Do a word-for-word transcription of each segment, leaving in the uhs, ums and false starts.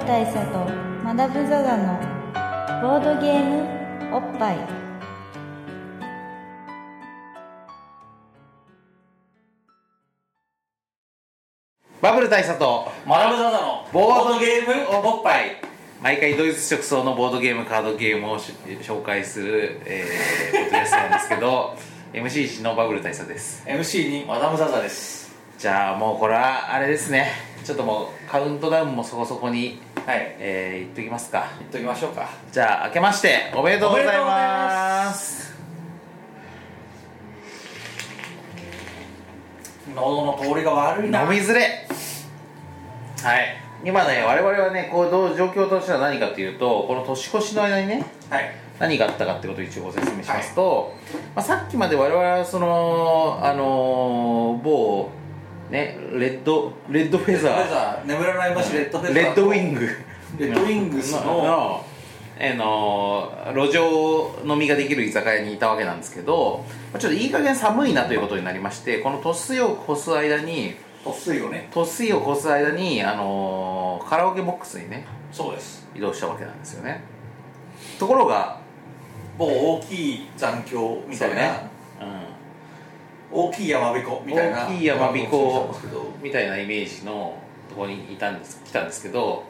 ぶ大佐とまだぶザザのボードゲームおっぱい。バブル大佐とまだぶザザのボードゲームおっぱい。毎回ドイツ直送のボードゲームカードゲームを紹介する、えー、ポッドキャストなんですけどエムシーワン のバブル大佐です。 エムシーツー マダムザザです。じゃあもうこれはあれですね、ちょっともうカウントダウンもそこそこに、はいえー、言っときますか。言っときましょうか。じゃあ明けましておめでとうございます。喉の通りが悪いな、飲みずれ。はい今ね、我々はね、こうどう状況としては何かというと、この年越しの間にね、はい、何があったかってことを一応ご説明しますと、はいまあ、さっきまで我々はその、あのー、某、ね、レッド、レッドフェザー、レッドフェザー眠らない街レッドフェザー、レッドウィング、レッドウィングスの、の、えー、の路上飲みができる居酒屋にいたわけなんですけど、ちょっといい加減寒いなということになりまして、この年を越す間にとっすいをねとっすいを越す間に、あのー、カラオケボックスにねそうです移動したわけなんですよね。ところが某大きい残響みたいな、ねうん、大きい山彦みたいな大きい山彦みたいなイメージのところにいたんです来たんですけど、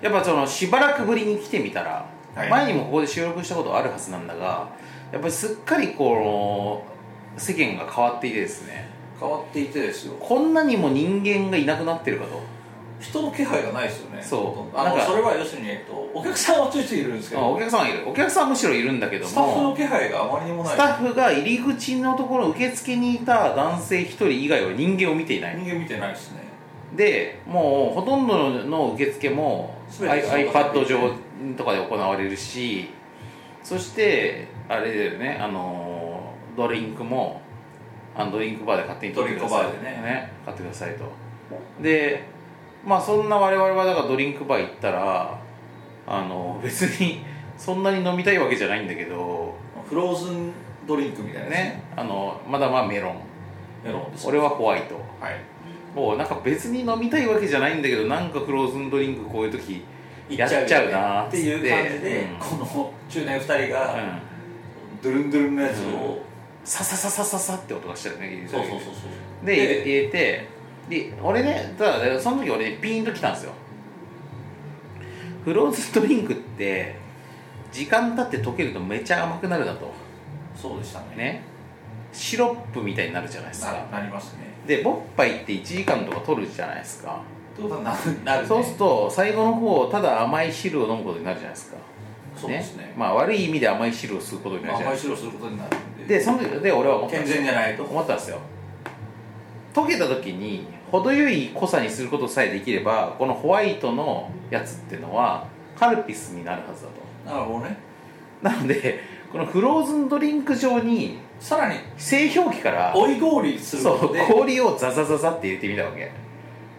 やっぱそのしばらくぶりに来てみたら、はい、前にもここで収録したことあるはずなんだが、やっぱりすっかりこう世間が変わっていてですね変わっていてですよ、こんなにも人間がいなくなってるかと。人の気配がないですよね。そうあのそれは要するに、えっと、お客さんはちょいちょいいるんですけど、お客さんはいるお客さんはむしろいるんだけども、スタッフの気配があまりにもない。スタッフが入り口のところ受付にいた男性一人以外は人間を見ていない。人間見てないですね。でもうほとんどの受付も iPad 上とかで行われるし、そしてあれだよね、あのドリンクもあのドリンクバーで勝手に取ってください、ドリンクバーでね、ね、買ってくださいと。で、まあそんな我々はだからドリンクバー行ったら、あの別にそんなに飲みたいわけじゃないんだけど、フローズンドリンクみたいなね、ねあのまだまあメロン、メロンです。俺はホワイト。はい。もうなんか別に飲みたいわけじゃないんだけど、なんかフローズンドリンクこういう時やっちゃうなー っ, っていう感じで、うん、この中年ふたりが、うん、ドゥルンドゥルンのやつを、うんササササササって音がしてるね。入れてそうそうそうそうで入れ入れてで俺ね、ただその時俺、ね、ピーンと来たんですよ。フローズドリンクって時間経って溶けるとめちゃ甘くなるなと。そうでした ね, ねシロップみたいになるじゃないですか。 な, なりますね。でボッパイっていちじかんとか取るじゃないですか。どうだななる、ね、そうすると最後の方ただ甘い汁を飲むことになるじゃないですか。そうですね、まあ悪い意味で甘い汁を吸うことになるじゃないですか。甘い汁を吸うことになるんで、でその時で俺は思ったんですよ。健全じゃないと思ったんですよ。溶けた時に程よい濃さにすることさえできれば、このホワイトのやつっていうのはカルピスになるはずだと。なるほどね。なのでこのフローズンドリンク上にさらに製氷機から追い氷することで、そう氷をザザザザって入れてみたわけ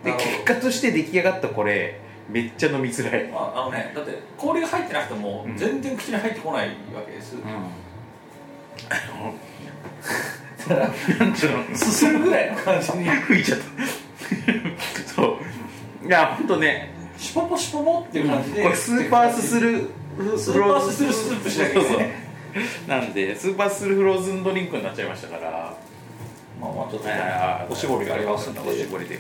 で、結果として出来上がったこれめっちゃ飲みづらい、まああのね、だって氷が入ってなくても全然口に入ってこないわけです、うんうん、だからすするぐらいの感じに吹いちゃったそういやほんとねシュポポシュポポっていう感じで、うん、これスーパースするスーパースするスープしなきゃいけないなんでスーパースするフローズンドリンクになっちゃいましたから、まあまあちょっとね、おしぼりがありますんで、おしぼりで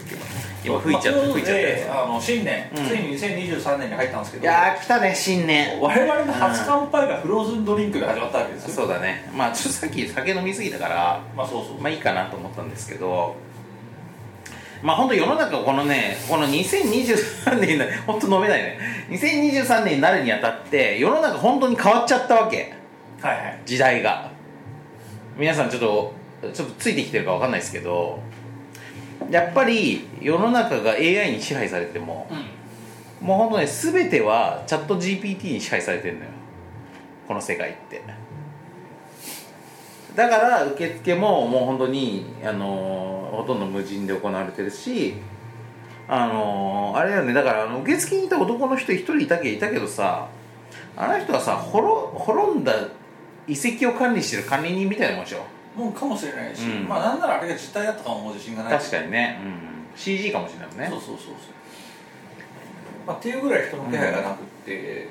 今吹いちゃって吹いちゃって、あの新年、ついににせんにじゅうさんねんに入ったんですけど、いやー来たね新年。我々の初乾杯がフローズンドリンクで始まったわけですよ。そうだね。まあちょっとさっき酒飲みすぎたから、まあそうそう、まあいいかなと思ったんですけど、まあ本当世の中このね、このにせんにじゅうさんねんに本当飲めないね。にせんにじゅうさんねんになるにあたって世の中本当に変わっちゃったわけ。はいはい。時代が。皆さんちょっと。ちょっとついてきてるか分かんないですけど、やっぱり世の中が エーアイ に支配されても、うん、もうほんとね全てはチャット ジーピーティー に支配されてるのよこの世界って。だから受付ももうほんとに、あのー、ほとんど無人で行われてるし、あのー、あれだよね。だからあの受付にいた男の人一人いたけいたけどさ、あの人はさ滅んだ遺跡を管理してる管理人みたいなもんでしょ。もうかもしれないし、うん、まあなんならあれが実体だったかも自信がない。確かにね、うん、シージー かもしれないもんね。そうそうそうそう。まあ、っていうぐらい人の気配がなくって、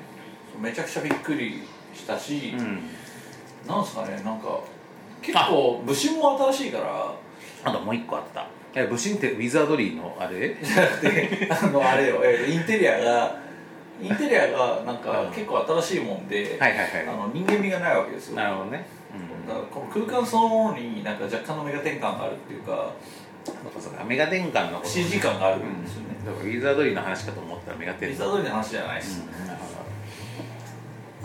うん、めちゃくちゃびっくりしたし、うん、なんすかね、なんか結構武神も新しいから、あともう一個あった、武神ってウィザードリーのあれじゃなくて、あのあれよ、インテリアがインテリアがなんか結構新しいもんで、はいはいはい、あの人間味がないわけですよ。なるほどね、うん、だからこの空間そのものになんか若干のメガ転換があるっていうか、メガ転換の シージー 感があるんですよね、うん、だからウィザードリーの話かと思ったらメガ転換、ウィザードリーの話じゃないです、うん、なるほど。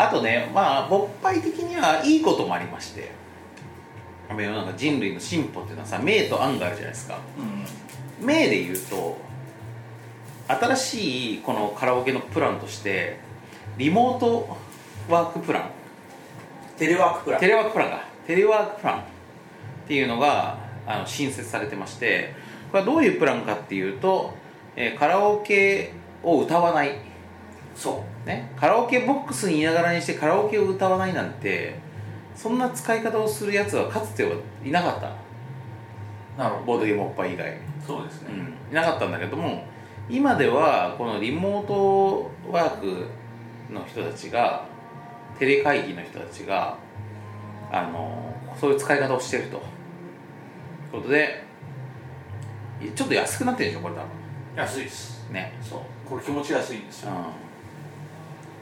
あとね、まあ勃発的にはいいこともありまして、なんか人類の進歩っていうのはさ、明と暗があるじゃないですか、うん、明でいうと新しいこのカラオケのプランとしてリモートワークプラン、テレワークプラン、テレワークプランがテレワークプランっていうのがあの新設されてまして、これはどういうプランかっていうと、えー、カラオケを歌わない、そうね、カラオケボックスにいながらにしてカラオケを歌わないなんて、そんな使い方をするやつはかつてはいなかった。なるほど。ボードゲームおっぱい以外。そうですね、うん。いなかったんだけども、今ではこのリモートワークの人たちが、テレ会議の人たちが、あのそういう使い方をしてると。ということで、ちょっと安くなってるでしょ、これ多分。安いです。ね。そう。これ気持ち安いんですよ。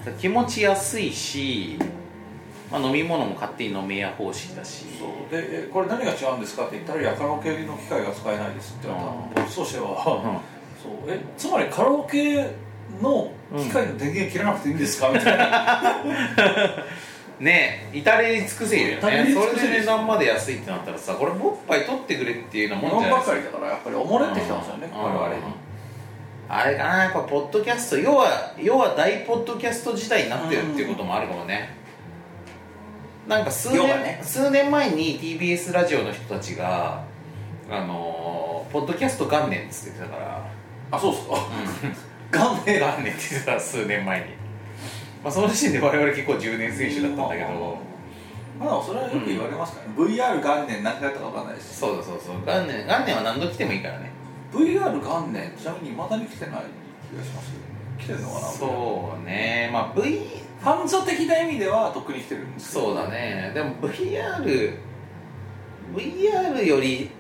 うん、気持ち安いし、まあ、飲み物も勝手に飲めや方式だし、そうで、これ何が違うんですかって言ったら、いやカラオケの機械が使えないですって言われたの、そうしては、うん、そう、えつまりカラオケの機械の電源切らなくていいんですか、うん、みたいなねえ、至れり尽くせよね。それで値段まで安いってなったらさ、これもっぱい取ってくれっていうようなもんじゃないですか。ものばかりだからやっぱりおもれってきたんですよね、我々に。あれかな、やっぱポッドキャスト、要は要は大ポッドキャスト時代になってるっていうこともあるかもね。なんか数 年,、ね、数年前に ティービーエス ラジオの人たちが、あのー、ポッドキャスト元年って言ってたから、あ、そうっすか、うん、元年元年って言ってた、数年前に、まあ、その時点で我々結構じゅうねん選手だったんだけど、まあそれはよく言われますからね、うん、ブイアール 元年何回やったか分かんないです。そうだそうそう、元年、元年は何度来てもいいからね。 ブイアール 元年、ちなみに未だに来てない気がしますけどね。来てるのかな。そうね、まあ V ファンゾ的な意味ではとっくに来てるんですけど。そうだね。でも VR VR より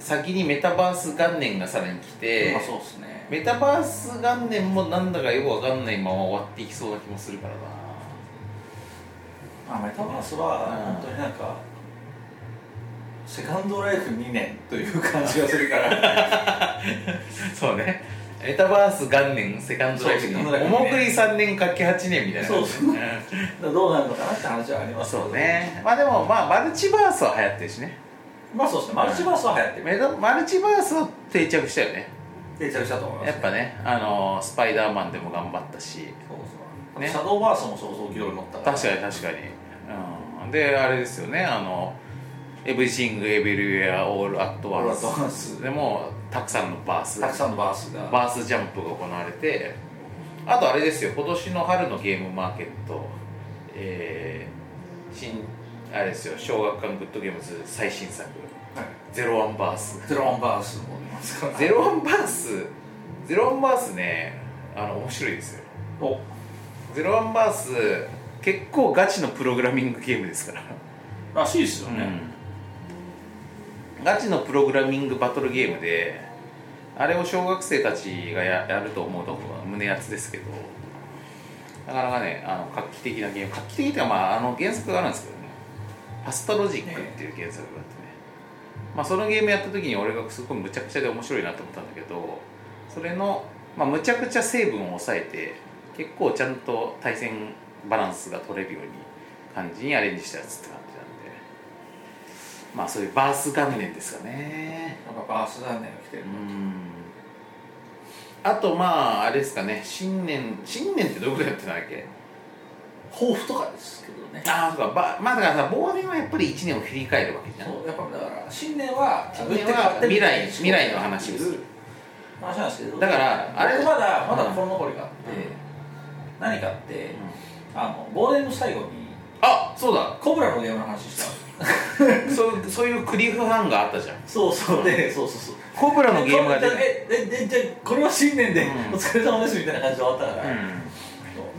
先にメタバース元年がさらに来て、まあそうですね。メタバース元年もなんだかよくわかんないまま終わっていきそうな気もするからな。まあメタバースは本当になんか、うん、セカンドライフにねんという感じがするから。そうね。メタバース元年、セカンドライフに、おもくりさんねんかけはちねんみたいな。そうですね。どうなるのかなって話はありますけどね。まあでも、まあ、マルチバースは流行ってるしね。まあそうですね、マルチバースは流行ってる、うん、マルチバースは定着したよね。定着したと思います、ね、やっぱね、あのー、スパイダーマンでも頑張ったし、そうそう、ね、シャドーバースもそうそう、軌道に乗ったから。確かに確かに、うん、で、あれですよね、あのエブリシング・エブリウェア・オール・アット・ワンスでもたくさんのバースたくさんのバースがバースジャンプが行われて、あとあれですよ、今年の春のゲームマーケット、えー、新あれですよ、小学館グッドゲームズ最新作、はい、ゼロワンバースゼロワンバースもありますから、ゼロワンバースゼロワンバースね、あの面白いですよ。おゼロワンバース結構ガチのプログラミングゲームですかららしいですよね、うん、ガチのプログラミングバトルゲームで、あれを小学生たちが や, やると思うと胸熱ですけど、なかなかね、あの画期的なゲーム、画期的というか、まあ、あの原作があるんですけどね、パスタロジックっていう原作があってね、まあ、そのゲームやった時に俺がすごいむちゃくちゃで面白いなと思ったんだけど、それの、まあ、むちゃくちゃ成分を抑えて結構ちゃんと対戦バランスが取れるように感じにアレンジしたやつって感じ。まあそういうバース元年ですかね。なんかバース元年が来てる。うん、あとまああれですかね、新年、新年ってどういうことやってたんだっけ、抱負とかですけどね。ああ、そうか、まあだからさ、忘年はやっぱりいちねんを振り返るわけじゃん。そう、やっぱだから新年は新年は未来、未来の話でする話なんですけど、だからあれまだまだ心残りがあって、うん、何かって、うん、あの忘年の最後に、あ、そうだ、コブラのゲームの話したそ, そういうクリフハンガーあったじゃん。そうそうで、そうそうそう、コブラのゲームが出て、えええじゃあこれは新年で、うん、お疲れ様ですみたいな感じで終わったから、うん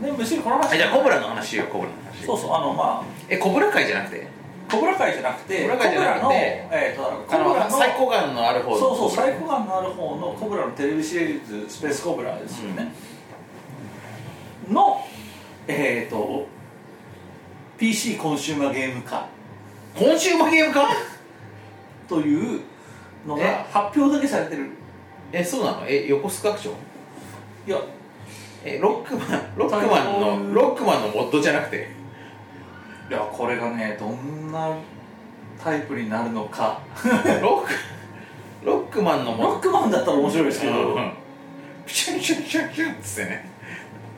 ね、むしろこの話じゃあコブラの話よ、コブラの話。そうそう、あのまあえコブラ界じゃなくてコブラ界じゃなくてコブラ界じゃなくて、えー、とあのあのサイコガンのある方の、そうそうサイコガンのある方のコブラのテレビシリーズスペースコブラですよね、うん、のえっ、ー、と ピーシー コンシューマーゲーム化コンシューマーゲーム化というのが発表だけされてる。えそうなの？え横須賀アクション？いやえロックマン、ロックマンのロックマンのモッドじゃなくて、いやこれがねどんなタイプになるのかロックロックマンのモッド、ロックマンだったら面白いですけど、ピシャンピシャンピシャンピシャンってね、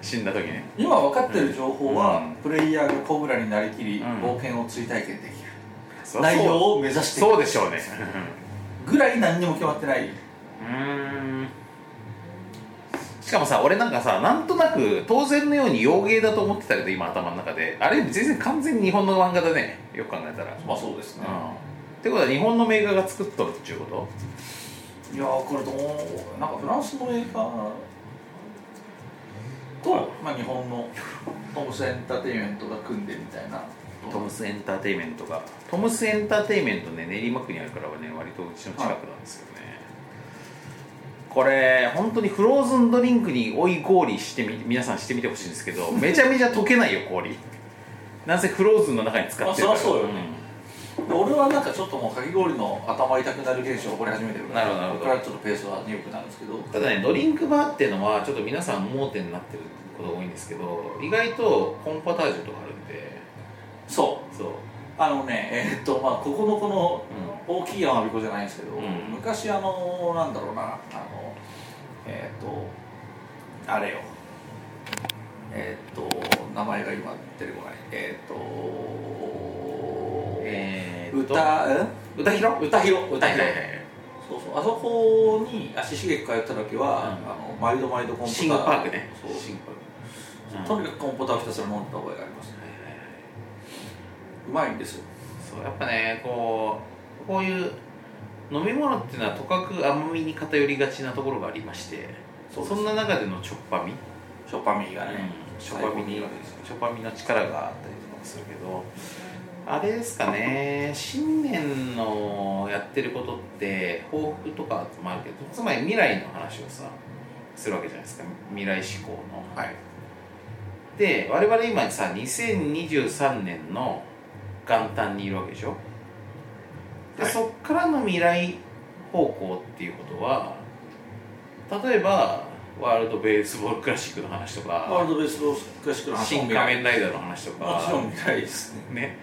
死んだ時ね。今分かってる情報は、うん、プレイヤーがコブラになりきり、うん、冒険を追体験できる内容を目指していく。そうでしょうねぐらい何にも決まってない。うーん、しかもさ、俺なんかさ、なんとなく当然のように洋芸だと思ってたけど、今頭の中であれ全然完全に日本の漫画だね、よく考えたら。まあそうですね、うん、ってことは日本のメーカーが作っとるっていうこと。いやーこれどう、なんかフランスのメーカーと、まあ、日本のトムスエンターテインメントが組んでみたいな。トムスエンターテインメントが、トムスエンターテインメントね、練馬区にあるからはね、割とうちの近くなんですけどね、はい、これ本当にフローズンドリンクに追い氷してみ、皆さんしてみてほしいんですけど、めちゃめちゃ溶けないよ氷なんせフローズンの中に使ってるから。あ、そりゃそうよね、うん、俺はなんかちょっともうかき氷の頭痛くなる現象が起こり始めてるから、ここからちょっとペースは鈍くなるんですけど、ただねドリンクバーっていうのはちょっと皆さん盲点になってることが多いんですけど、意外とコンポタージュとかあるんで。そうそう、あのね、えー、っとまあここのこの大きい山彦じゃないんですけど、うん、昔あのなんだろうな、あのえー、っとあれよ、えー、っと名前が今出てこない、えー、っとえー、っと歌う歌広歌広歌広、そうそう、あそこに足しげく通った時は、うん、あの毎度毎度コンポターシングパークね、そうシングパーク、うん、とにかくコンポターをひたすら飲んでた覚えがありますね。うまいんですよ。そうやっぱね、こうこういう飲み物っていうのはとかく甘みに偏りがちなところがありまして、 そ, そんな中でのしょっぱみ、しょっぱみがね、うん、しょっぱみに、しょっぱみの力があったりとかするけど、あれですかね、新年のやってることって抱負とかもあるけど、つまり未来の話をさするわけじゃないですか、未来志向の、はい、で我々今さにせんにじゅうさんねんの元旦にいるわけでしょ、で、はい、そっからの未来方向っていうことは、例えばワールドベースボールクラシックの話とか、ワールドベースボールクラシックの話、新仮面ライダーの話とか、もちろん未来ですね、ね、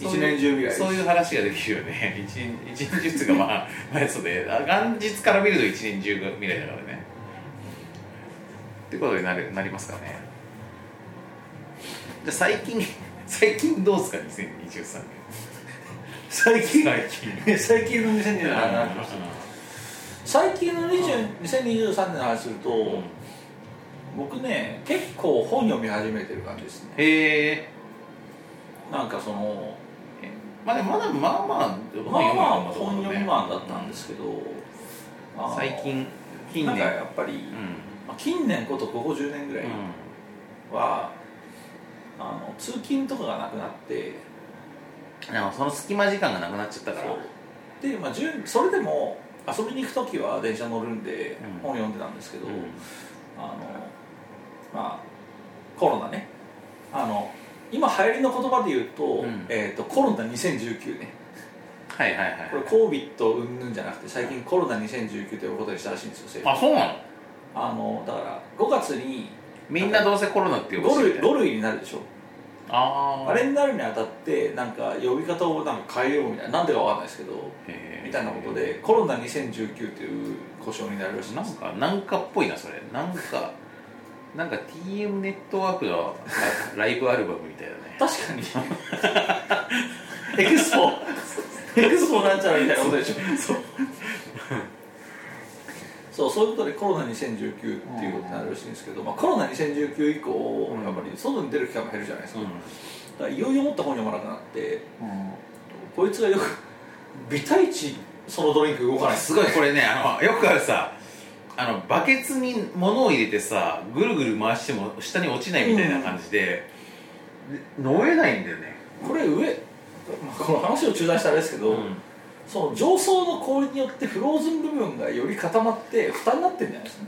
一年中未来です。そういう話ができるよね、一年、一年中がまあ前そうで、元日から見ると一年中が未来だからねってことになる、なりますかね。じゃあ最近最近どうですか、にせんにじゅうさんねん最近最近最近のにせんにじゅうさんねんの話しました。最近のにせんにじゅうさんねんの話すると、うん、僕ね結構本読み始めてる感じですね。へえ。なんかそのまあでもまだまあまあ本読み、まあ、まあ本読みマンだったんですけど、うん、最近近年なんかやっぱり、うんまあ、近年ことここじゅうねんぐらいは、うんあの通勤とかがなくなって、でもその隙間時間がなくなっちゃったから、そうで、まあ、それでも遊びに行くときは電車乗るんで本読んでたんですけど、うんあのまあ、コロナね、あの今流行りの言葉で言うと、うんえー、とコロナにせんじゅうきゅうね、はいはいはい、これ COVID うんぬんじゃなくて最近コロナにせんじゅうきゅうということにしたらしいんですよ、政府。あ、そうなの？あのだからごがつにみんなどうせコロナって呼ぶしご類になるでしょ。あ, あれになるにあたってなんか呼び方をなんか変えようみたいな、なんでかわかんないですけどみたいなことでコロナにせんじゅうきゅうという呼称になるらしいです。なんかなんかっぽいなそれ。なんかなんか ティーエム ネットワークのライブアルバムみたいだね。確かに。エクスポエクスポなんちゃらみたいなことでしょ。そう。そう、そういうことでコロナにせんじゅうきゅうっていうことになるらしいんですけど、まあ、コロナにせんじゅうきゅう以降、やっぱり外に出る機会も減るじゃないですか、うん、だからいよいよもっと本読まなくなって、うん、ここいつがよくビタイチそのドリンク動かない。すごいこれね、あのよくあるさ、あのバケツに物を入れてさぐるぐる回しても下に落ちないみたいな感じで、うん、飲めないんだよねこれ。上、まあ、この話を中断したあれですけど、うん、その上層の氷によってフローズン部分がより固まって蓋になってるんじゃないですか。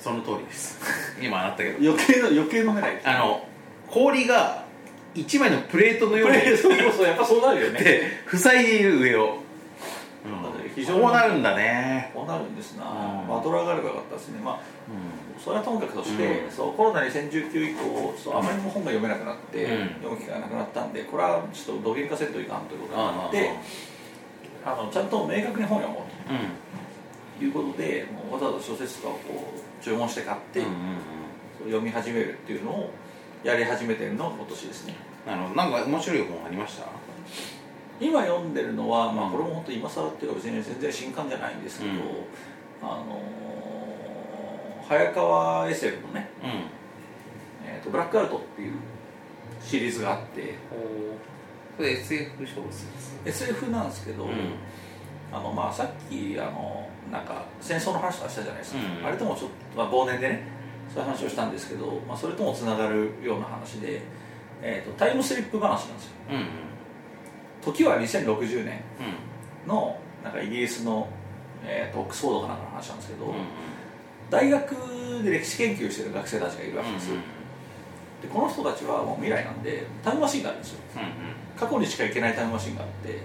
その通りです今あったけど余計の余計飲めないです、ね、あの氷がいちまいのプレートのようにそうそうやっぱそうなるよねで塞いでいる上を、うん、非常にこうなるんだね。こうなるんですな、うん、まあドラがあればよかったですね。まあ、うん、それはともかくとして、うん、そうコロナにせんじゅうきゅう以降ちょっとあまりも本が読めなくなって、うん、読む機会がなくなったんでこれはちょっとどげんかせんといかんということになって、あのちゃんと明確に本を読もうと、うん、いうことでもうわざわざ小説とかをこう注文して買って、うんうんうん、読み始めるっていうのをやり始めてるのが今年ですね。あのなんか面白い本ありました？今読んでるのは、まあ、これも本当今更っていうか別に全然新刊じゃないんですけど、うん、あのー、早川 エスエフ のね、うん、えーと「ブラックアウト」っていうシリーズがあって、これ エスエフ 小説 エスエフ なんですけど、うん、あのまあ、さっきあのなんか戦争の話とかしたじゃないですか、うん、あれともちょっと、まあ、忘年でねそういう話をしたんですけど、まあ、それともつながるような話で、えーと、タイムスリップ話なんですよ、うんうん、時はにせんろくじゅうねんのなんかイギリスの、えーと、オックスフォードかなんかの話なんですけど、うんうん、大学で歴史研究してる学生たちがいるわけですよ、うんうん、でこの人たちはもう未来なんでタイムマシンがあるんですよ、うんうん、過去にしか行けないタイムマシンがあって、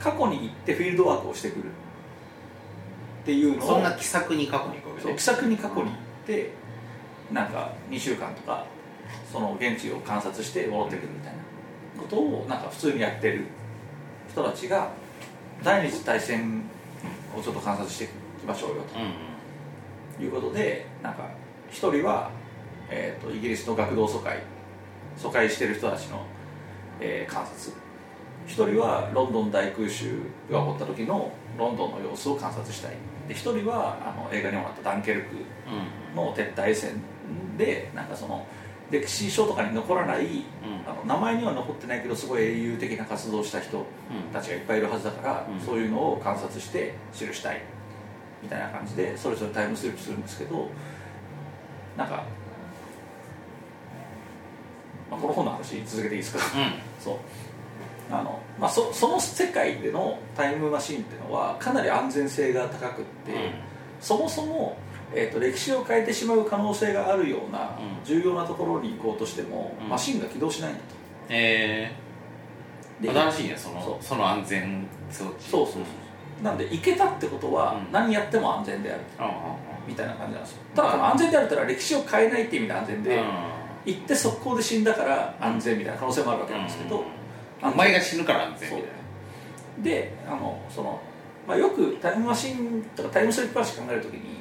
過去に行ってフィールドワークをしてくるっていうのを、そんな気さくに過去に行くわけね。気さくに過去に行って、うん、なんかにしゅうかんとかその現地を観察して戻ってくるみたいなことをなんか普通にやってる人たちが第二次大戦をちょっと観察していきましょうよということで、なんか一人は、えーと、イギリスの学童疎開疎開してる人たちの、えー、観察、一人はロンドン大空襲が起こった時のロンドンの様子を観察したい、で一人はあの映画にもなったダンケルクの撤退戦で、なんかその歴史書とかに残らない、うん、あの名前には残ってないけどすごい英雄的な活動をした人たちがいっぱいいるはずだから、うん、そういうのを観察して記したいみたいな感じでそれぞれタイムスリップするんですけど、なんか、まあ、この本の話続けていいですか、うん、そうあのまあ、そ, その世界でのタイムマシンっていうのはかなり安全性が高くって、うん、そもそも、えーと、歴史を変えてしまう可能性があるような重要なところに行こうとしても、うん、マシンが起動しないんだと、えー、新しいねそ の, そ, その安全装置。そうそうそう、うん、なんで行けたってことは、うん、何やっても安全である、うん、みたいな感じなんですよ。ただこの安全であるってのは歴史を変えないって意味で安全で、うん、行って速攻で死んだから安全みたいな可能性もあるわけなんですけど、うんうん、お前が死ぬから安全みたいな。で、あのその、まあ、よくタイムマシンとかタイムスリップ話考えるときに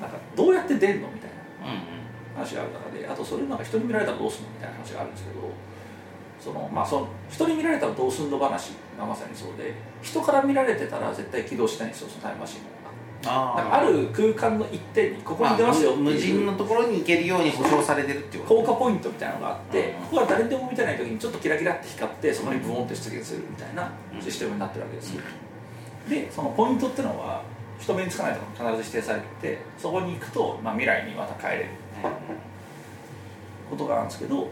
なんかどうやって出んのみたいな話がある中で、あとそれなんか人に見られたらどうすんのみたいな話があるんですけど、その、まあ、その人に見られたらどうすんの話がまさにそうで、人から見られてたら絶対起動しないんですよ、そのタイムマシンが。あ, なんかある空間の一点にここに出ますよ、無人のところに行けるように保証されてるっていう効果ポイントみたいなのがあって、うん、ここは誰でも見てない時にちょっとキラキラって光ってそこにブオンって出現するみたいなシステムになってるわけですよ、うん、でそのポイントってのは人目につかないと必ず指定されて、そこに行くと、まあ、未来にまた帰れるみたいなことがあるんですけど、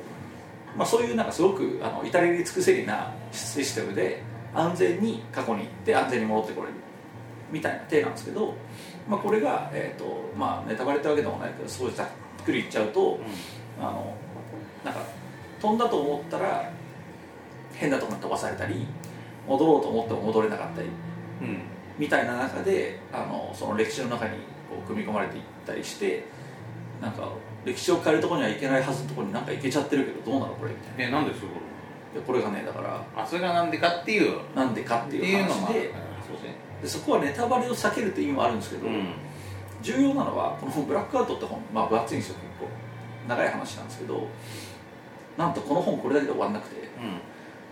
まあ、そういうなんかすごくあの至れり尽くせりなシステムで安全に過去に行って安全に戻ってこれるみたいな手なんですけど、まあ、これが、えーとまあ、ネタバレってわけでもないけどすごいざっくり言っちゃうと、うん、あのなんか飛んだと思ったら変なところに飛ばされたり戻ろうと思っても戻れなかったり、うん、みたいな中であのその歴史の中にこう組み込まれていったりして、なんか歴史を変えるところには行けないはずのところになんか行けちゃってるけどどうなのこれみたいな、えー、なんでそういうこと？いや、これがねだからあそれがなんでかっていうなんでかっていう話で、でそこはネタバレを避けるという意味もあるんですけど、うん、重要なのはこのブラックアウトって本、まあ分厚いんですよ、結構長い話なんですけど、なんとこの本これだけで終わらなくて、うん、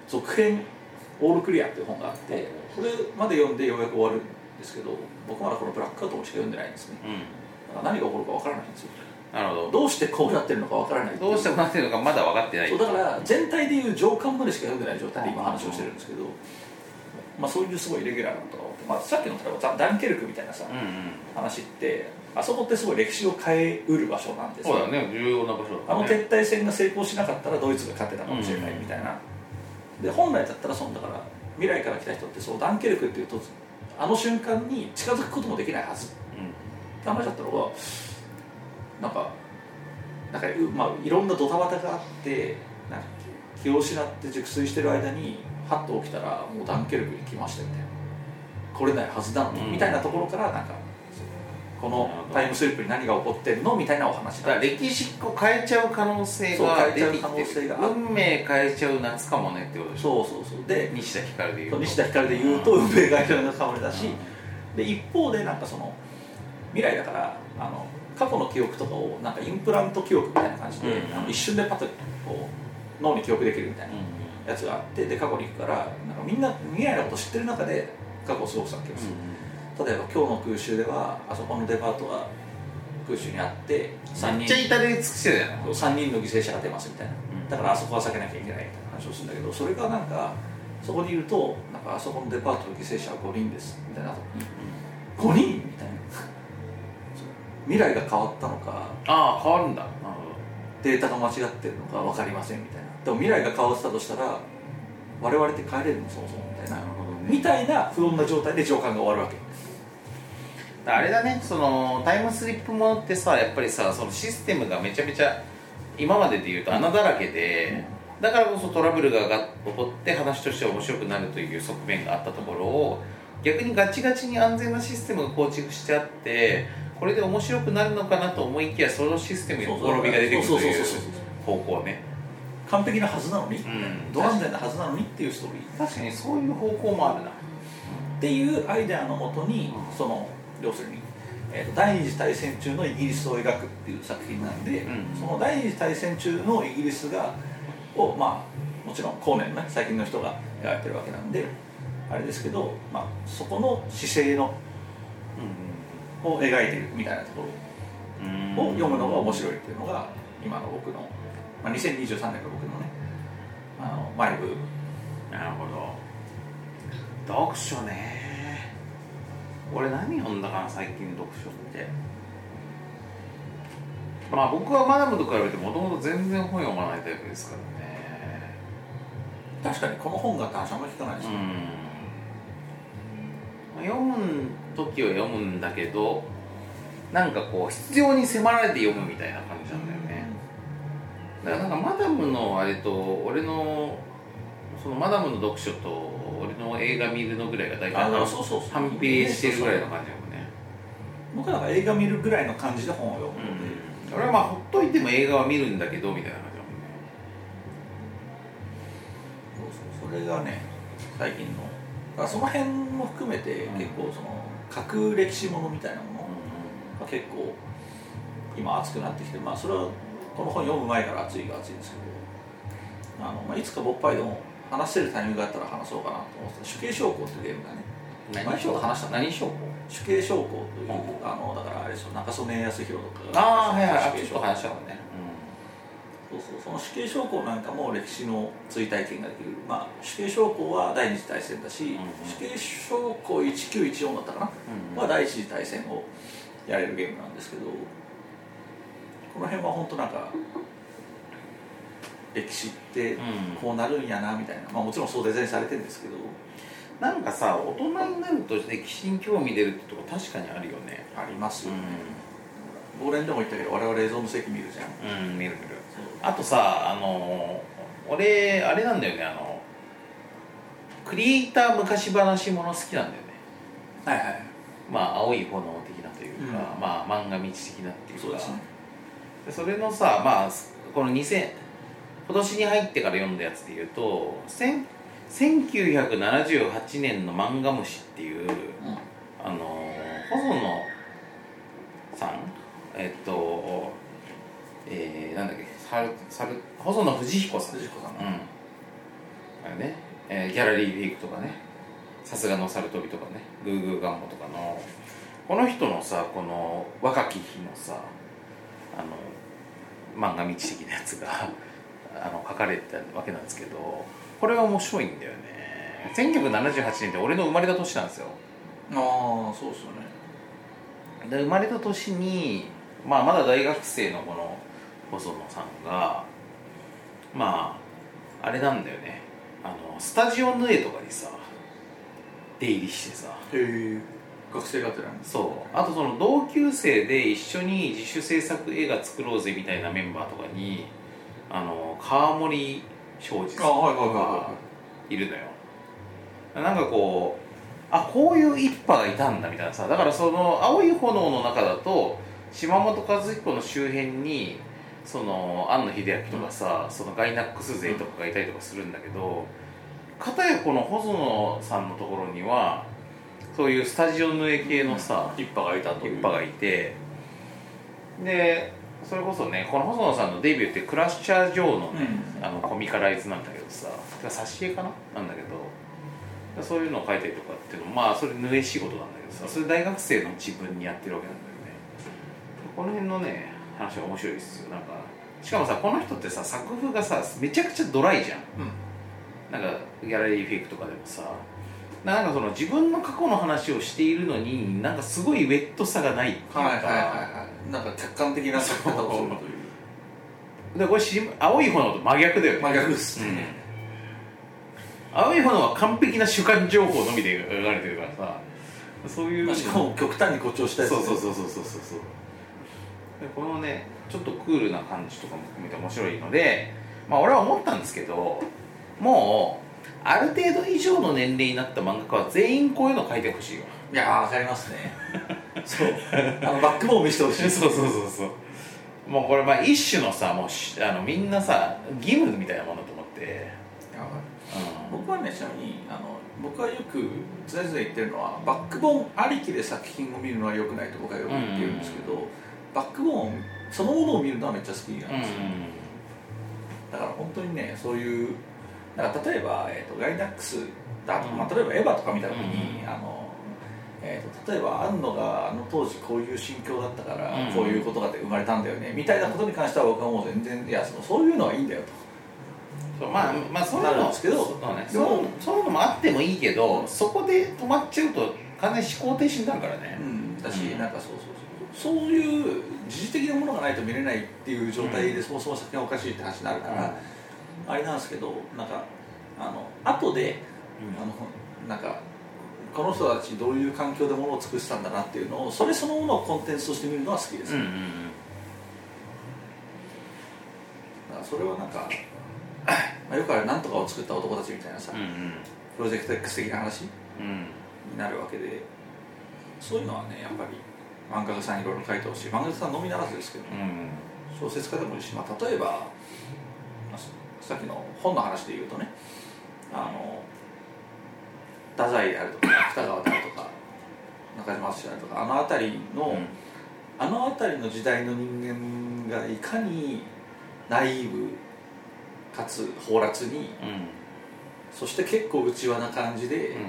続編オールクリアっていう本があって、これまで読んでようやく終わるんですけど、僕まだこのブラックアウトもしか読んでないんですね、うん、だから何が起こるか分からないんですよ。なるほど。どうしてこうなってるのか分からない。どうしてこうなってるのかまだ分かってない。そうだから全体でいう上巻までしか読んでない状態で今話をしてるんですけど、まあ、そういうすごいイレギュラーなことが、まあ、さっきのダンケルクみたいなさ、うんうん、話ってあそこってすごい歴史を変えうる場所なんですよ。そうだね、重要な場所だね。あの撤退戦が成功しなかったらドイツが勝ってたかもしれないみたいな、うん、で本来だったらそんだから未来から来た人ってそうダンケルクっていうとあの瞬間に近づくこともできないはず、うん、って話だったのがなんか、なんか、まあ、いろんなドタバタがあってなんか気を失って熟睡してる間にハッと起きたらもうダンケルクに来ましたみたいな、来れないはずだ、うん、みたいなところからなんかこのタイムスリップに何が起こってるのみたいなお話だ。だから歴史を変えちゃう可能性が出てきてる。運命変えちゃう夏かもねってことでしょ。そうそうそう。で西田ひかるで言うと、西田ひかるで言うと運命変えちゃう夏かもねだし、うん、で一方でなんかその未来だからあの過去の記憶とかをなんかインプラント記憶みたいな感じで、うん、あの一瞬でパッとこう脳に記憶できるみたいなやつがあって、で過去に行くからなんかみんな未来のこと知ってる中で過去をすごく作曲する。うん、例えば今日の空襲ではあそこのデパートが空襲にあってさんにんめっちゃ至れり尽くしてるやん、さんにんの犠牲者が出ますみたいな、うん、だからあそこは避けなきゃいけないみたいな話をするんだけど、それがなんかそこにいるとなんかあそこのデパートの犠牲者はごにんですみたいなとこに、うん、ごにんみたいな未来が変わったのか、ああ変わるんだ、なるほど、データが間違ってるのか分かりませんみたいな、でも未来が変わってたとしたら我々って帰れるのそもそもみたいな、なるほど、ね、みたいな不穏な状態で上巻が終わるわけ。あれだね、そのタイムスリップものってさ、やっぱりさ、そのシステムがめちゃめちゃ今まででいうと穴だらけで、うん、だからこそトラブルが起こって話として面白くなるという側面があったところを、逆にガチガチに安全なシステムが構築してあって、これで面白くなるのかなと思いきやそのシステムにほころびが出てくるという方向ね。完璧なはずなのに、うん、ド安全なはずなのにっていうストーリー。確かにそういう方向もあるな、うん、っていうアイデアのもとに、うん、その要するに、えー、と第二次大戦中のイギリスを描くっていう作品なんで、うん、その第二次大戦中のイギリスがを、まあ、もちろん後年の、ね、最近の人が描いてるわけなんであれですけど、まあ、そこの姿勢の、うん、を描いてるみたいなところを読むのが面白いっていうのが今の僕の、まあ、にせんにじゅうさんねんの僕のね、あのマイブーム。なるほど、読書ね。俺何読んだかな、最近読書って。まあ僕はマダムと比べてもともと全然本読まないタイプですからね。確かにこの本があってあんまり聞かないですね。うん、読む時は読むんだけど、なんかこう必要に迫られて読むみたいな感じなんだよね。だからなんかマダムのあれと俺のそのマダムの読書と俺の映画見るのぐらいが大体反比してるぐらいの感じだもんね。僕なんか映画見るぐらいの感じで本を読むので、うん、俺はまあほっといても映画は見るんだけどみたいな感じだもんね。そうそう、それがね最近のだからその辺も含めて結構その架空歴史ものみたいなものが結構今熱くなってきて、まあそれはこの本読む前から熱いが熱いんですけど、あの、まあ、いつか勃発でも話せるタイミングがあったら話そうかなと思ってた。主刑証拠ってゲームがね、何証拠話したの？何証拠？主刑証拠という、うん、あのだからあれですよ、中曽根康弘とかが、ああはいはい、ちょっと話したもんね、うん、そうそう、その主刑証拠なんかも歴史の追体験ができる。まあ主刑証拠は第二次大戦だし、うんうん、主刑証拠せんきゅうひゃくじゅうよんだったかな、うんうん、まあ第一次大戦をやれるゲームなんですけど、この辺は本当なんか歴史ってこうなるんやなみたいな、うん、まあもちろんそうデザインされてるんですけど、なんかさ大人になると歴史に興味出るってとこ確かにあるよね。ありますよね、うん、忘年でも言ったけど我々映像の席見るじゃん。うん、見る見る。あとさ、あの俺あれなんだよね、あのクリエイター昔話もの好きなんだよね。はいはい。まあ青い炎的なというか、うん、まあ漫画道的なっていうか、そうですね。それのさ、まあこのにせん今年に入ってから読んだやつでいうとせんきゅうひゃくななじゅうはちねんの「漫画虫」っていう、うん、あの細野さんえっとえー、なんだっけさるさる細野藤彦さん、藤彦さん、うん、あれね、えー、ギャラリーウィークとかね、さすがの猿飛びとかね、グーグーガンモとかのこの人のさ、この若き日のさあの漫画道的なやつがあの書かれたわけなんですけど、これが面白いんだよね。せんきゅうひゃくななじゅうはちねんって俺の生まれた年なんですよ。ああ、そうですよね。で生まれた年に、まあ、まだ大学生のこの細野さんがまああれなんだよね、あのスタジオの絵とかにさ出入りしてさ。へえ、学生がてらね。そう。あとその同級生で一緒に自主制作映画作ろうぜみたいなメンバーとかに、あの川森昭二さんとかいるのよ。なんかこう、あ、こういう一派がいたんだみたいなさ。だからその青い炎の中だと島本和彦の周辺にその庵野秀明とかさ、うん、そのガイナックス勢とかがいたりとかするんだけど、かたやこの細野さんのところにはそういうスタジオ縫い系のさ、うん、一派がいたという、一派がいて、でそれこそね、この細野さんのデビューってクラッシャー・ジョーのね、うん、あのコミカライズなんだけどさ、挿絵かななんだけど。そういうのを書いたりとかっていうの、まあそれ縫え仕事なんだけどさ、それ大学生の自分にやってるわけなんだよね。この辺のね話が面白いですよ。なんかしかもさ、この人ってさ作風がさめちゃくちゃドライじゃん、うん、なんかギャラリーフェイクとかでもさ、なんかその自分の過去の話をしているのになんかすごいウェットさがないっていうか、はいはいはい、なんか客観的な作家をするという。でこれ青い炎と真逆だよね。真逆ですね、うん。青い炎は完璧な主観情報のみで描かれてるからさ、そういう、しかも極端に誇張したやつ、ね、そうそうそうそうそうそう。でこのねちょっとクールな感じとかも含めて面白いので、まあ俺は思ったんですけど、もうある程度以上の年齢になった漫画家は全員こういうの描いてほしいわ。いやーわかりますね。そうあのバックボーン見せてほしい。そうそうそうそう。もうこれまあ一種のさ、もうあのみんなさ義務みたいなものと思って。やばい。うん、僕はね、ちなみにあの僕はよく常々言ってるのは、バックボーンありきで作品を見るのは良くないと僕はよく言ってるんですけど、うんうんうん、バックボーンそのものを見るのはめっちゃ好きなんですよ、うんうん、だから本当にね、そういうだから例えば、えー、とガイナックスだと、うんまあ、例えばエヴァとか見た時に、うんあのえー、と例えば庵野があの当時こういう心境だったから、うんうん、こういうことが生まれたんだよねみたいなことに関しては僕はもう全然いや そ, そういうのはいいんだよと。そうまあまあそういうのそういうのもあってもいいけど、うん、そこで止まっちゃうと完全に思考停止になるからね。うん、だし、うん、なんかそうそうそうそういう時事的なものがないと見れないっていう状態で、うん、そもそも作品がおかしいって話になるから、うん、あれなんですけど、なんかあの後で、うん、あのなんかこの人たちどういう環境でものを作ってたんだなっていうのをそれそのものをコンテンツとして見るのは好きです。うんうんうん、だからそれはなんか。まあ、よくあれなんとかを作った男たちみたいなさ、うんうん、プロジェクト X 的な話、うん、になるわけで、そういうのはねやっぱり漫画家さんいろいろ書いてほしい。漫画家さんのみならずですけど、うん、小説家でもいいし、まあ、例えば、まあ、さっきの本の話で言うとね、あの太宰であるとか芥川であるとか中島敦であるとか、あの辺りの、うん、あの辺りの時代の人間がいかにナイーブかつ放辣に、うん、そして結構内輪な感じで、うんうん、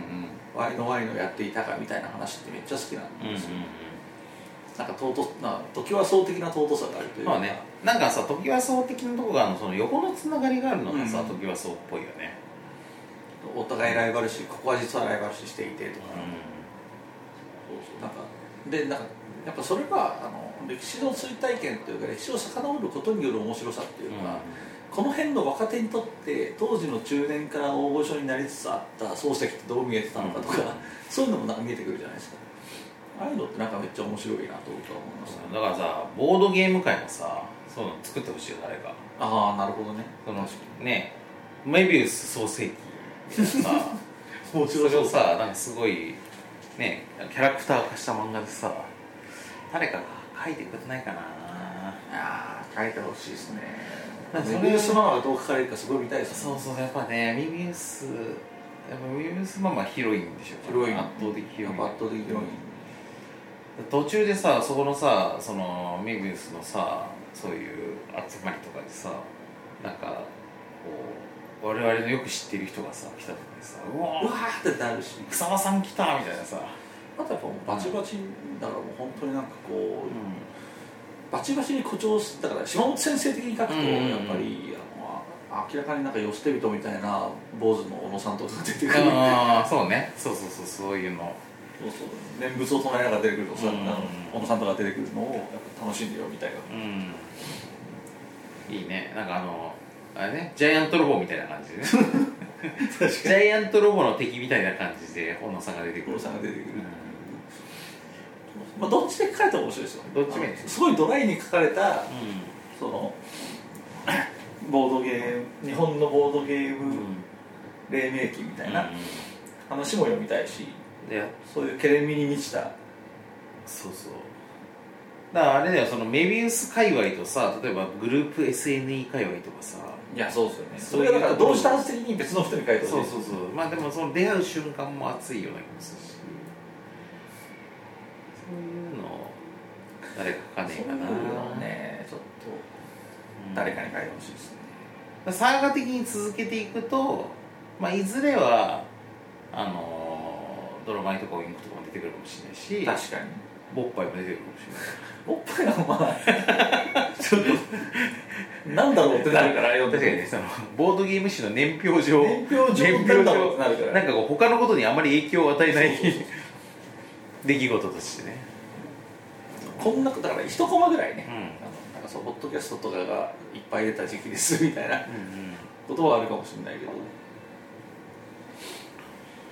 ワイのワイのやっていたかみたいな話ってめっちゃ好きなんですよ、うんうんうん、なんか尊な時は層的な尊さがあるというか、まあね、なんかさ時は層的なとこがあのその横のつながりがあるのがさ、うん、時は層っぽいよね。お互いライバル視、ここは実はライバル視していてとか、やっぱそれがあの歴史の追体験というか歴史を遡ることによる面白さっていうか、うんうん、この辺の若手にとって当時の中年から大御所になりつつあった漱石ってどう見えてたのかとか、うん、そういうのもなんか見えてくるじゃないですか。ああいうのってなんかめっちゃ面白いなと僕は思います、ね、だからさボードゲーム界もさそういうの作ってほしいよ誰か。ああなるほどね。そのねメビウス創世記さ面白そう。それをさなんかすごいねキャラクター化した漫画でさ誰かが書いてくれないかな。あー書いてほしいですね。メビウスママがどう書かれるかすごい見たいですね。そうそうやっぱねメビウスやっぱメビウスママはヒロインでしょ。ヒロイン圧倒的ヒロイン。圧倒的ヒロイン。途中でさそこのさそのメビウスのさそういう集まりとかでさなんかこう我々のよく知ってる人がさ来た時にさうわーってなるし草間さん来たみたいなさ。あとやっぱもうバチバチだからもう本当になんかこう。うんバチバチに誇張するだから島本先生的に書くとやっぱりあの明らかになんかよして人みたいな坊主の小野さんとか出てくるあそうねそうそうそうそういうのそうそう念仏を唱えながら出てくると小野さんとか出てくるのをやっぱ楽しんでよみたいな、うん、いいねなんかあのあれねジャイアントロボみたいな感じでねジャイアントロボの敵みたいな感じで小野さんが出てくる小野さんが出てくる、うんまあ、どっちで書かれたら面白いですよ。どっち面すごいドライに書かれた、うん、そのボードゲーム日本のボードゲーム黎明期みたいな話も読みたいし、うん、そういうケレン味に満ちたそうそうだからあれだよそのメビウス界隈とさ例えばグループ エスエヌイー 界隈とかさいやそうですよねそれがだから同時多発的に別の人に書いてほしいそうそうそうまあでもその出会う瞬間も熱いような気もするしそういうの誰か書かねえかなそういうのねちょっと誰かに書いてほしいですね、うん、サーガ的に続けていくと、まあ、いずれはあのドロマイとかオインクとかも出てくるかもしれないし確かにボッパイも出てくるかもしれないボッパイはまあちょっとなんだろうってなるから確かにねそのボードゲーム誌の年表上年表上なんだろうってなるからなんかこう他のことにあまり影響を与えないそうそうそう出来事としてねこんなだから一コマぐらいね、うん、なんかそうポッドキャストとかがいっぱい出た時期ですみたいなことはあるかもしれないけど、ね、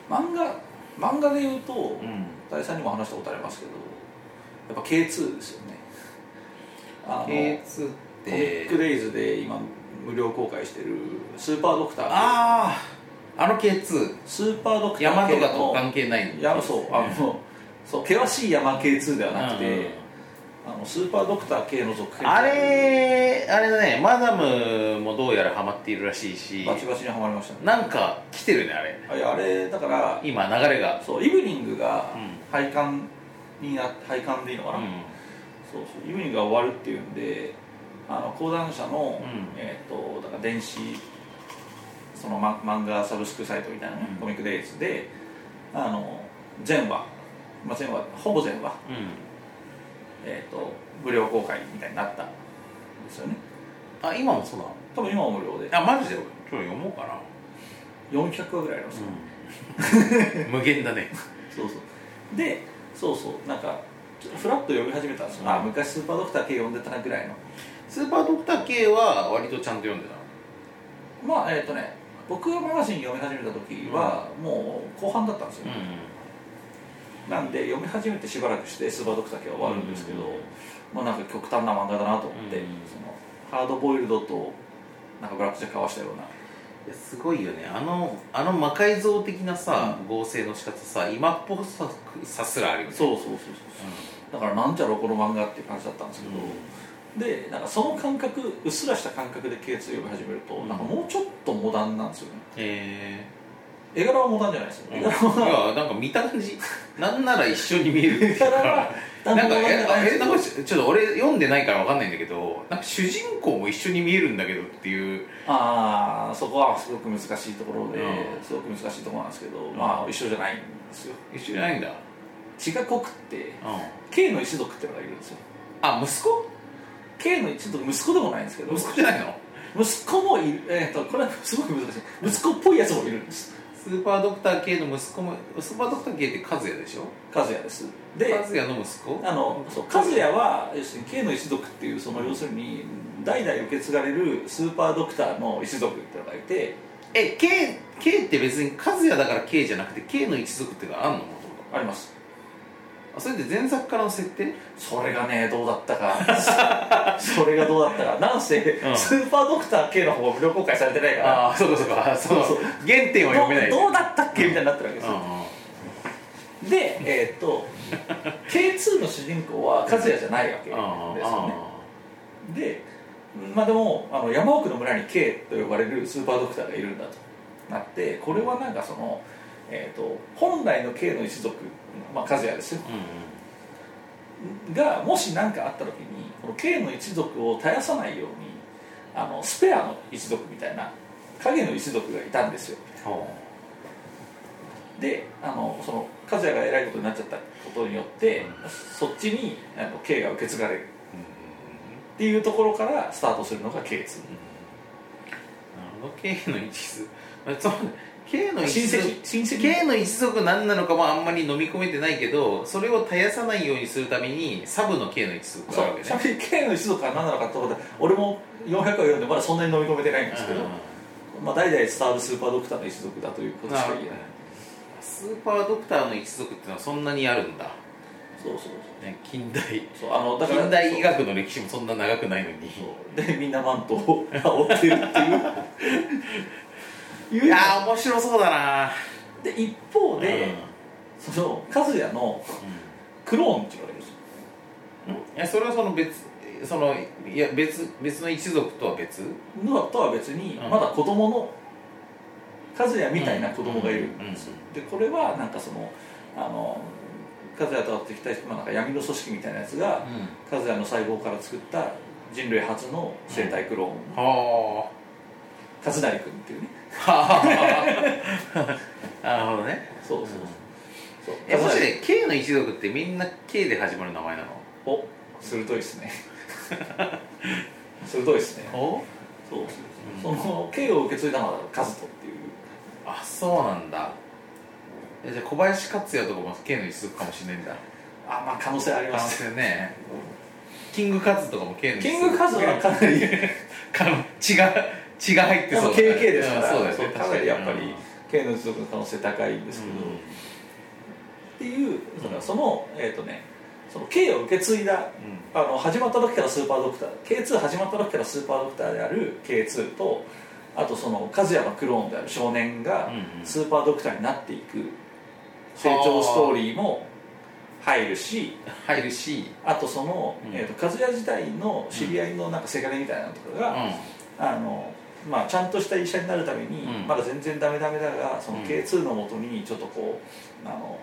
漫画漫画でいうと、うん、大さんにも話したことありますけどやっぱ ケーツー ですよねあの ケーツー ってコミックデイズで今無料公開してるスーパードクターあーあの ケーツー スーパードクター系の山とかと関係ないんです、ね、そうあのそう険しい山 ケーツー ではなくて、うん、あのスーパードクター系の続編あれあれだねマダムもどうやらハマっているらしいしバチバチにハマりましたねなんか来てるねあれ あ, あれだから今流れがそうイブニングが廃刊になって廃刊でいいのかな、うん、そうそうイブニングが終わるっていうんであの講談社の、うんえー、とだから電子その、ま、漫画サブスクサイトみたいな、ねうん、コミックデイズであの全話まあ、全話ほぼ全話、うんえー、と無料公開みたいになったんですよねあ今もそうだ多分今も無料であマジで俺今日読もうかなよんひゃくわぐらいありますね、うん、無限だねそうそうでそうそうなんかちょっとフラッと読み始めたんですよ、うん、あ昔スーパードクター系読んでたなぐらいのスーパードクター系は割とちゃんと読んでたまあえっ、ー、とね僕がマガジン読み始めた時は、うん、もう後半だったんですよ、ねうんなんで読み始めてしばらくしてスーパードクター系は終わるんですけど、うんうんうんまあ、なんか極端な漫画だなと思って、うんうん、そのハードボイルドとなんかブラックジャック合わせたようないやすごいよねあの、あの魔改造的なさ、うん、合成の仕方さ今っぽさ、さすらあるよねそうそうそうそう、うん、だからなんじゃろこの漫画って感じだったんですけど、うん、でなんかその感覚うっすらした感覚で ケーツー 読み始めると、うん、なんかもうちょっとモダンなんですよねへー絵柄はモダンじゃないですよ、うん、絵柄はなんか見た感じなんなら一緒に見えるっていうかなんかえなんかちょっと俺読んでないから分かんないんだけどなんか主人公も一緒に見えるんだけどっていうああそこはすごく難しいところで、うん、すごく難しいところなんですけど、うん、まあ一緒じゃないんですよ一緒じゃないんだ血が濃くって、うん、K の一族ってのがいるんですよあ息子 K の一族息子でもないんですけど息子じゃないの息子もいる、えー、っとこれはすごく難しい息子っぽいやつもいるんですスーパードクター系の息子もスーパードクター系ってカズヤでしょカズヤですでカズヤの息子あのそうカズヤは要するに K の一族っていうその要するに代々受け継がれるスーパードクターの一族ってのがいてえ K, K って別にカズヤだから K じゃなくて K の一族っていうのがあるのありますあそれで前作からの設定それがねどうだったかそれがどうだったかなんせ、うん、スーパードクター系の方が無料公開されてないからああそうかそうかそうそう原点は読めない ど, どうだったっけみたいになってるわけですよ、うん、でえー、っとケーツー の主人公はカズヤじゃないわけですよねでまあでもあの山奥の村に K と呼ばれるスーパードクターがいるんだとなってこれはなんかそのえー、と本来の K の一族、まあ、カズヤですよ、うんうん、がもし何かあった時にこの K の一族を絶やさないようにあのスペアの一族みたいな影の一族がいたんですよ、うん、であのそのカズヤが偉いことになっちゃったことによって、うん、そっちにあの K が受け継がれる、っていうところからスタートするのが ケーツー、うん、なるほど。 K の一族、K の一族、親戚、K の一族何なのかもあんまり飲み込めてないけど、それを絶やさないようにするためにサブの K の一族があるわけね。そう、サブ K の一族が何なのかってことで、俺もよんひゃくわ読んでまだそんなに飲み込めてないんですけど、まあ、代々スタールスーパードクターの一族だということしか言えない。スーパードクターの一族っていうのはそんなにあるんだ。そうそうそう、ね、近代、そう、あのだから近代医学の歴史もそんな長くないのに、そうでみんなマントを羽織ってるっていういやー面白そうだな。で一方で、うん、そのカズヤのクローンって言われるんですよ、うん、いやそれはその別そのいや 別, 別の一族とは別のとは別に、うん、まだ子供のカズヤみたいな子供がいるんですよ、うんうんうん、でこれはなんかそのあのカズヤと敵対して、まあ、なんか闇の組織みたいなやつが、うん、カズヤの細胞から作った人類初の生体クローン、うん、はカズナリ君っていうねなるほどね。そうそうそう、うん、そう。え、もしね、K の一族ってみんな K で始まる名前なの？お、鋭いっすね鋭いっすね。お、そう、うん、その K を受け継いだのはカズトっていう。あ、そうなんだ。じゃあ小林克也とかも K の一族かもしれないんだ。あ、まあ可能性あります。可能性ね。キングカズとかも K の一族。キングカズはかなり血が血が入ってそうだね。ケーケー ですから。そうだよね。かなりやっぱり、うん、K の一族の可能性高いんですけど。うん、っていうだからその、うん、えっ、ー、とね、その K を受け継いだ、うん、あの始まった時からスーパードクター、ケーツー 始まった時からスーパードクターである ケーツー と、あとそのカズヤのクローンである少年がスーパードクターになっていく。成長ストーリーも入るし、入るし、あとその、うん、えーと、カズヤ自体の知り合いのなんかせがれみたいなのとかが、うん、あのまあ、ちゃんとした医者になるために、うん、まだ全然ダメダメだが、その ケーツー のもとにちょっとこうあの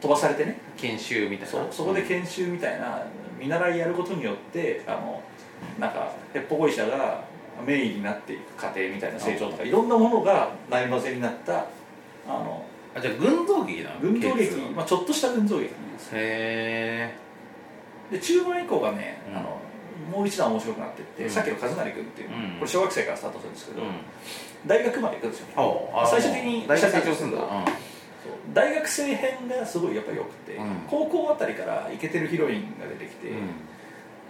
飛ばされてね、研修みたいな、 そう、そこで研修みたいな見習いやることによってあのなんかヘッポコ医者がメインになっていく過程みたいな成長とか、うん、いろんなものがないまぜになったあの。あ、じゃあ群像劇なの？群像劇、まあ、ちょっとした群像劇なんです。へー。で中盤以降がね、うん、あのもう一段面白くなっていって、うん、さっきの和成君っていう、うん、これ小学生からスタートするんですけど、うん、大学まで行くんですよ、うん、最終的に大学成長するんだ、うん、そう大学生編がすごいやっぱり良くて、うん、高校あたりからイケてるヒロインが出てきて、うん、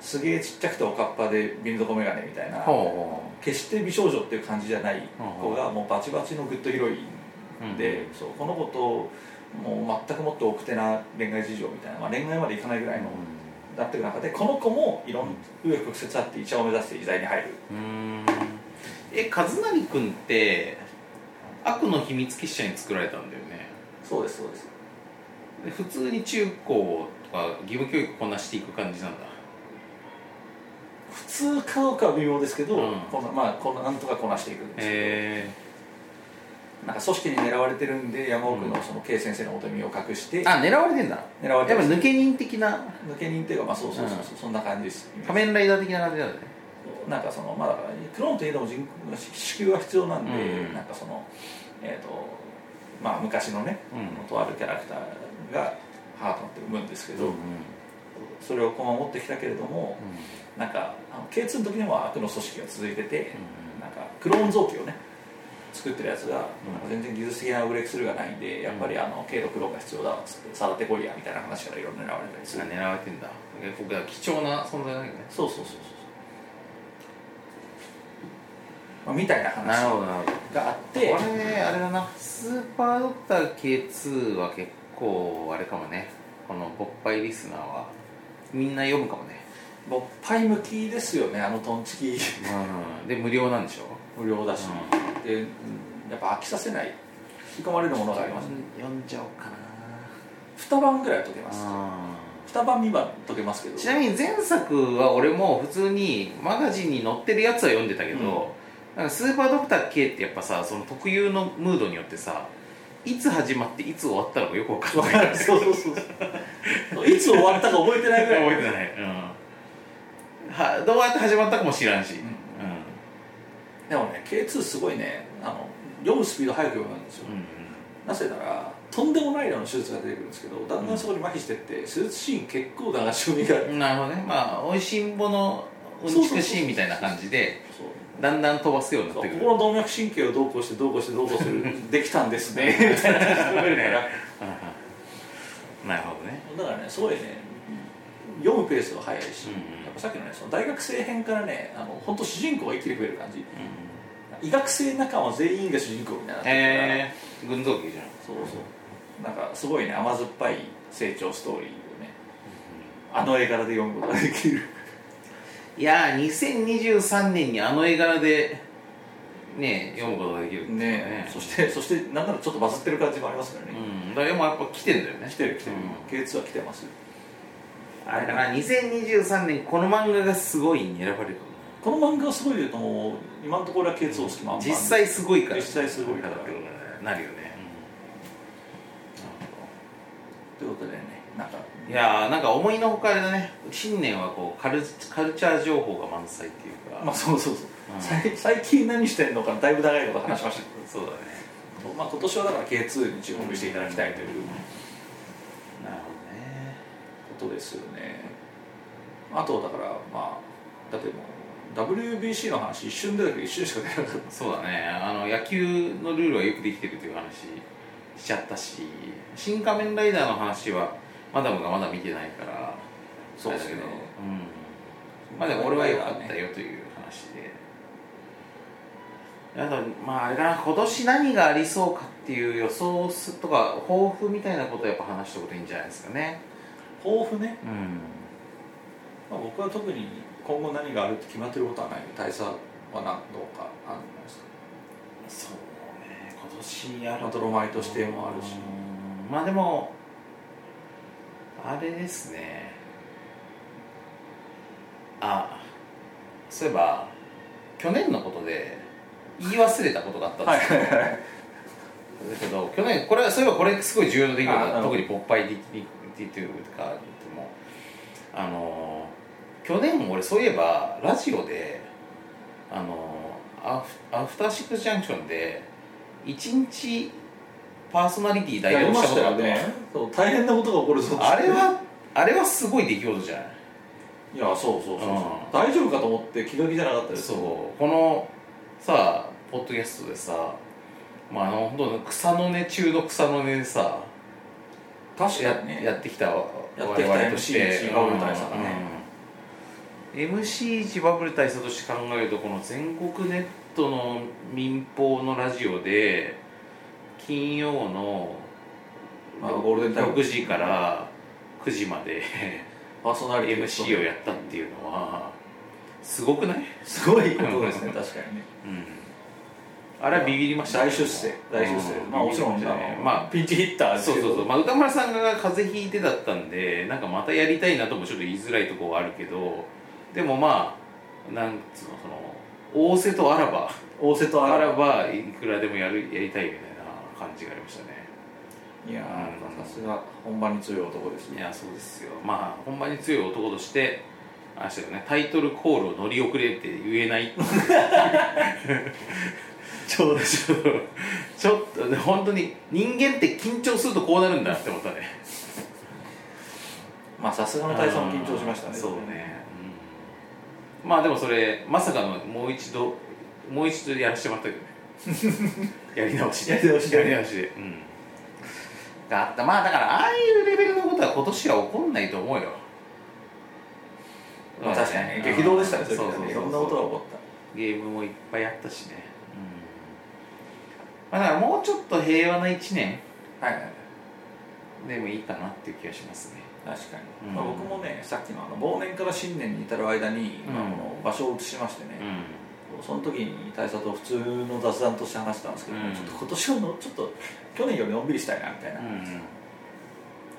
すげえちっちゃくておかっぱで瓶底メガネみたいな、うん、決して美少女っていう感じじゃない子が、うん、もうバチバチのグッドヒロインで、そうこの子ともう全くもっと奥手な恋愛事情みたいな、まあ、恋愛までいかないぐらいの、うん、なっていく中でこの子もいろんな紆余曲折あって医者を目指して医大に入る。うーん、え、和成君って悪の秘密結社に作られたんだよね。そうですそうです。で普通に中高とか義務教育こなしていく感じなんだ。普通かどうかは微妙ですけど、うん、こんな、まあ、こんななんとかこなしていくんですけど、えーなんか組織に狙われてるんで山奥 の, その K 先生のお手紙を隠して、うん、あ、狙われてんだ。狙われてる。やっぱ抜け人的な。抜け人っていうか、まあそうそうそう、うん、そんな感じです。仮面ライダー的な感じなんだね。なんかそのまあクローンといえども人工子宮が必要なんで、うん、なんかそのえっ、ー、とまあ昔のね、うん、とあるキャラクターがハートって産むんですけど、うん、それをこう持ってきたけれども、うん、なんかあの ケーツー の時にも悪の組織が続いてて、うん、なんかクローン臓器をね。作ってるやつが全然技術的なブレイクスルーがないんで、うん、やっぱりあの軽度クローンが必要だっつってさらってこいやみたいな話からいろいろ狙われたりする。狙われてんだ。結構貴重な存在だよね。そうそうそうそう、まあ、みたいな話があって、これあれだな、スーパードクター ケーツー は結構あれかもね、この勃発リスナーはみんな読むかもね。勃発向きですよね、あのトンチキ、うん、で無料なんでしょ。無料だし、うんでやっぱ飽きさせない引き込まれるものがあります、ね、読んじゃおうかな。に晩ぐらいは解けます。に晩に晩解けますけど、ちなみに前作は俺も普通にマガジンに載ってるやつは読んでたけど、うん、なんかスーパードクター K ってやっぱさ、その特有のムードによってさ、いつ始まっていつ終わったのかよく分かんないから、ね、そうそうそうそういつ終わったか覚えてないぐらい覚えてない、うん、はどうやって始まったかも知らんし、うんでもね、ケーツー すごいね、あの読むスピード速く読むんですよ、うんうん、なぜなら、とんでもない量の手術が出てくるんですけど、だんだんそこに麻痺してって、手術シーン結構流し読みがある。なるほどね、まあ、美味しんぼのを聞くシーンみたいな感じでだんだん飛ばすようになってくる。ここの動脈神経をどうこうしてどうこうしてどうこうするできたんですねみたいな感じでなるほどね。だからねすごいね読むペースが早いし、うんうん、やっぱさっきのねその大学生編からねあの本当主人公が生きてくれる感じ、うん、医学生仲間全員が主人公みたいな。えー、群像劇じゃん。そうそうなんかすごいね甘酸っぱい成長ストーリーをね、うん、あの絵柄で読むことができる。いやーにせんにじゅうさんねんにあの絵柄でね読むことができるっていうね。ねそしてそしてなんならちょっとバズってる感じもありますからね。うん、だからもうやっぱ来てるんだよね。来てる来てる。うん、ケーツー は来てますよ。あれだからにせんにじゅうさんねんこの漫画がすごいに選ばれる。この漫画がすごいでともう今のところはケーツー を好きまんまんで。実際すごいから。実際すごいから。なるよね。ということでね、なんかいやーなんか思いのほかだね。新年はこうカル、カルチャー情報が満載っていうか。まあそうそうそう。うん、最近何してんのかだいぶ長いこと話しましたけど。そうだね。まあ今年はだから ケーツー に注目していただきたいという。うん、なるほどね。ことですよね。あとだからまあだってもう ダブリュービーシー の話一瞬出たけど一瞬しか出なかった。そうだね。あの野球のルールはよくできてるという話。しちゃったし、新仮面ライダーの話はマダムがまだ見てないから、そうですけど、ねうん、まあでも俺は良かったよという話で、あとまああれかな今年何がありそうかっていう予想とか抱負みたいなことをやっぱ話しておくといいんじゃないですかね。抱負ね。うん。まあ僕は特に今後何があるって決まってることはないので、大差は何度かあるんじゃないですか。そう。まあ、ドロマイト指定もあるし、まあでもあれですね。あ、そういえば去年のことで言い忘れたことがあったんですけど、はいはいはい、だけど去年これそういえばこれすごい重要な出来事だ。特に勃発的にというかでもあの去年俺そういえばラジオであのアフ、アフターシックスジャンクションでいちにちパーソナリティ代表したことがあって、ね、そう大変なことが起こるぞ。あれはあれはすごい出来事じゃない。いやそうそうそうそう、うん、大丈夫かと思って気が気じゃなかったです。そうこのさポッドキャストでさ、まああの本当草の根中の草の根でさ、確かに、ね、や, やってきた我々として、やってきた エムシー バブル大佐がね、うんうん、エムシー バブル大佐として考えるとこの全国ネットの民放のラジオで金曜のろくじからくじまで エムシー をやったっていうのはすごくない？すごいことですね確かにね、うん、あれはビビりました、ね、大出世大出世、うん、まあもちろん、ねまあ、ピンチヒッターですけど、そうそうそう、まあ、歌丸さんが風邪ひいてだったんでなんかまたやりたいなともちょっと言いづらいところはあるけど、でもまあなんつうのその大瀬とあらば、大瀬とあらばいくらでもやるやりたいみたいな感じがありましたね。いやー、さすが本番に強い男ですね。いやそうですよ。まあ本番に強い男として、あれしたよね。タイトルコールを乗り遅れって言えない。ちょうどちょっとちょっと、ね、本当に人間って緊張するとこうなるんだって思ったね。まあさすがの大佐も緊張しましたね。そうね。まあでもそれまさかのもう一度もう一度やらせてもらったけどねやり直しでやり直しでやり直しで、うん、だった。まあだからああいうレベルのことは今年は起こんないと思うよ、まあ、確かに、ね、激動でしたね。そうそうそうそう、いろんなことが起こった。ゲームもいっぱいあったしね、うん、まあ、だからもうちょっと平和ないちねん、はいはい、でもいいかなっていう気がしますね。確かに、うんまあ、僕もねさっき の, あの忘年から新年に至る間に、うん、あの場所を移しましてね、うん、その時に大佐と普通の雑談として話したんですけど、うん、ちょっと今年はのちょっと去年よりのんびりしたいなみたいな、うん、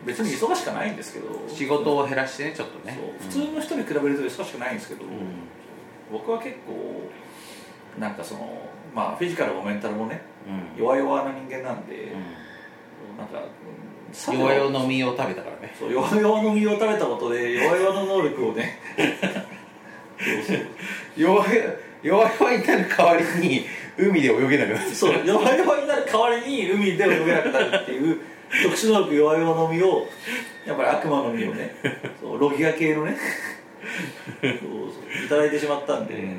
別に忙しくないんですけど仕事を減らしてねちょっとね、そう普通の人に比べると忙しくないんですけど、うん、僕は結構なんかそのまあフィジカルもメンタルもね、うん、弱々な人間なんで、うん、なんか弱々の実を食べたからね。そう弱々の実を食べたことで弱々の能力をね弱々になる代わりに海で泳げなくなる。そう弱々になる代わりに海で泳げなくなるっていう特殊能力弱々の実をやっぱり悪魔の実をねそうロギア系のねそうそういただいてしまったんで、うん、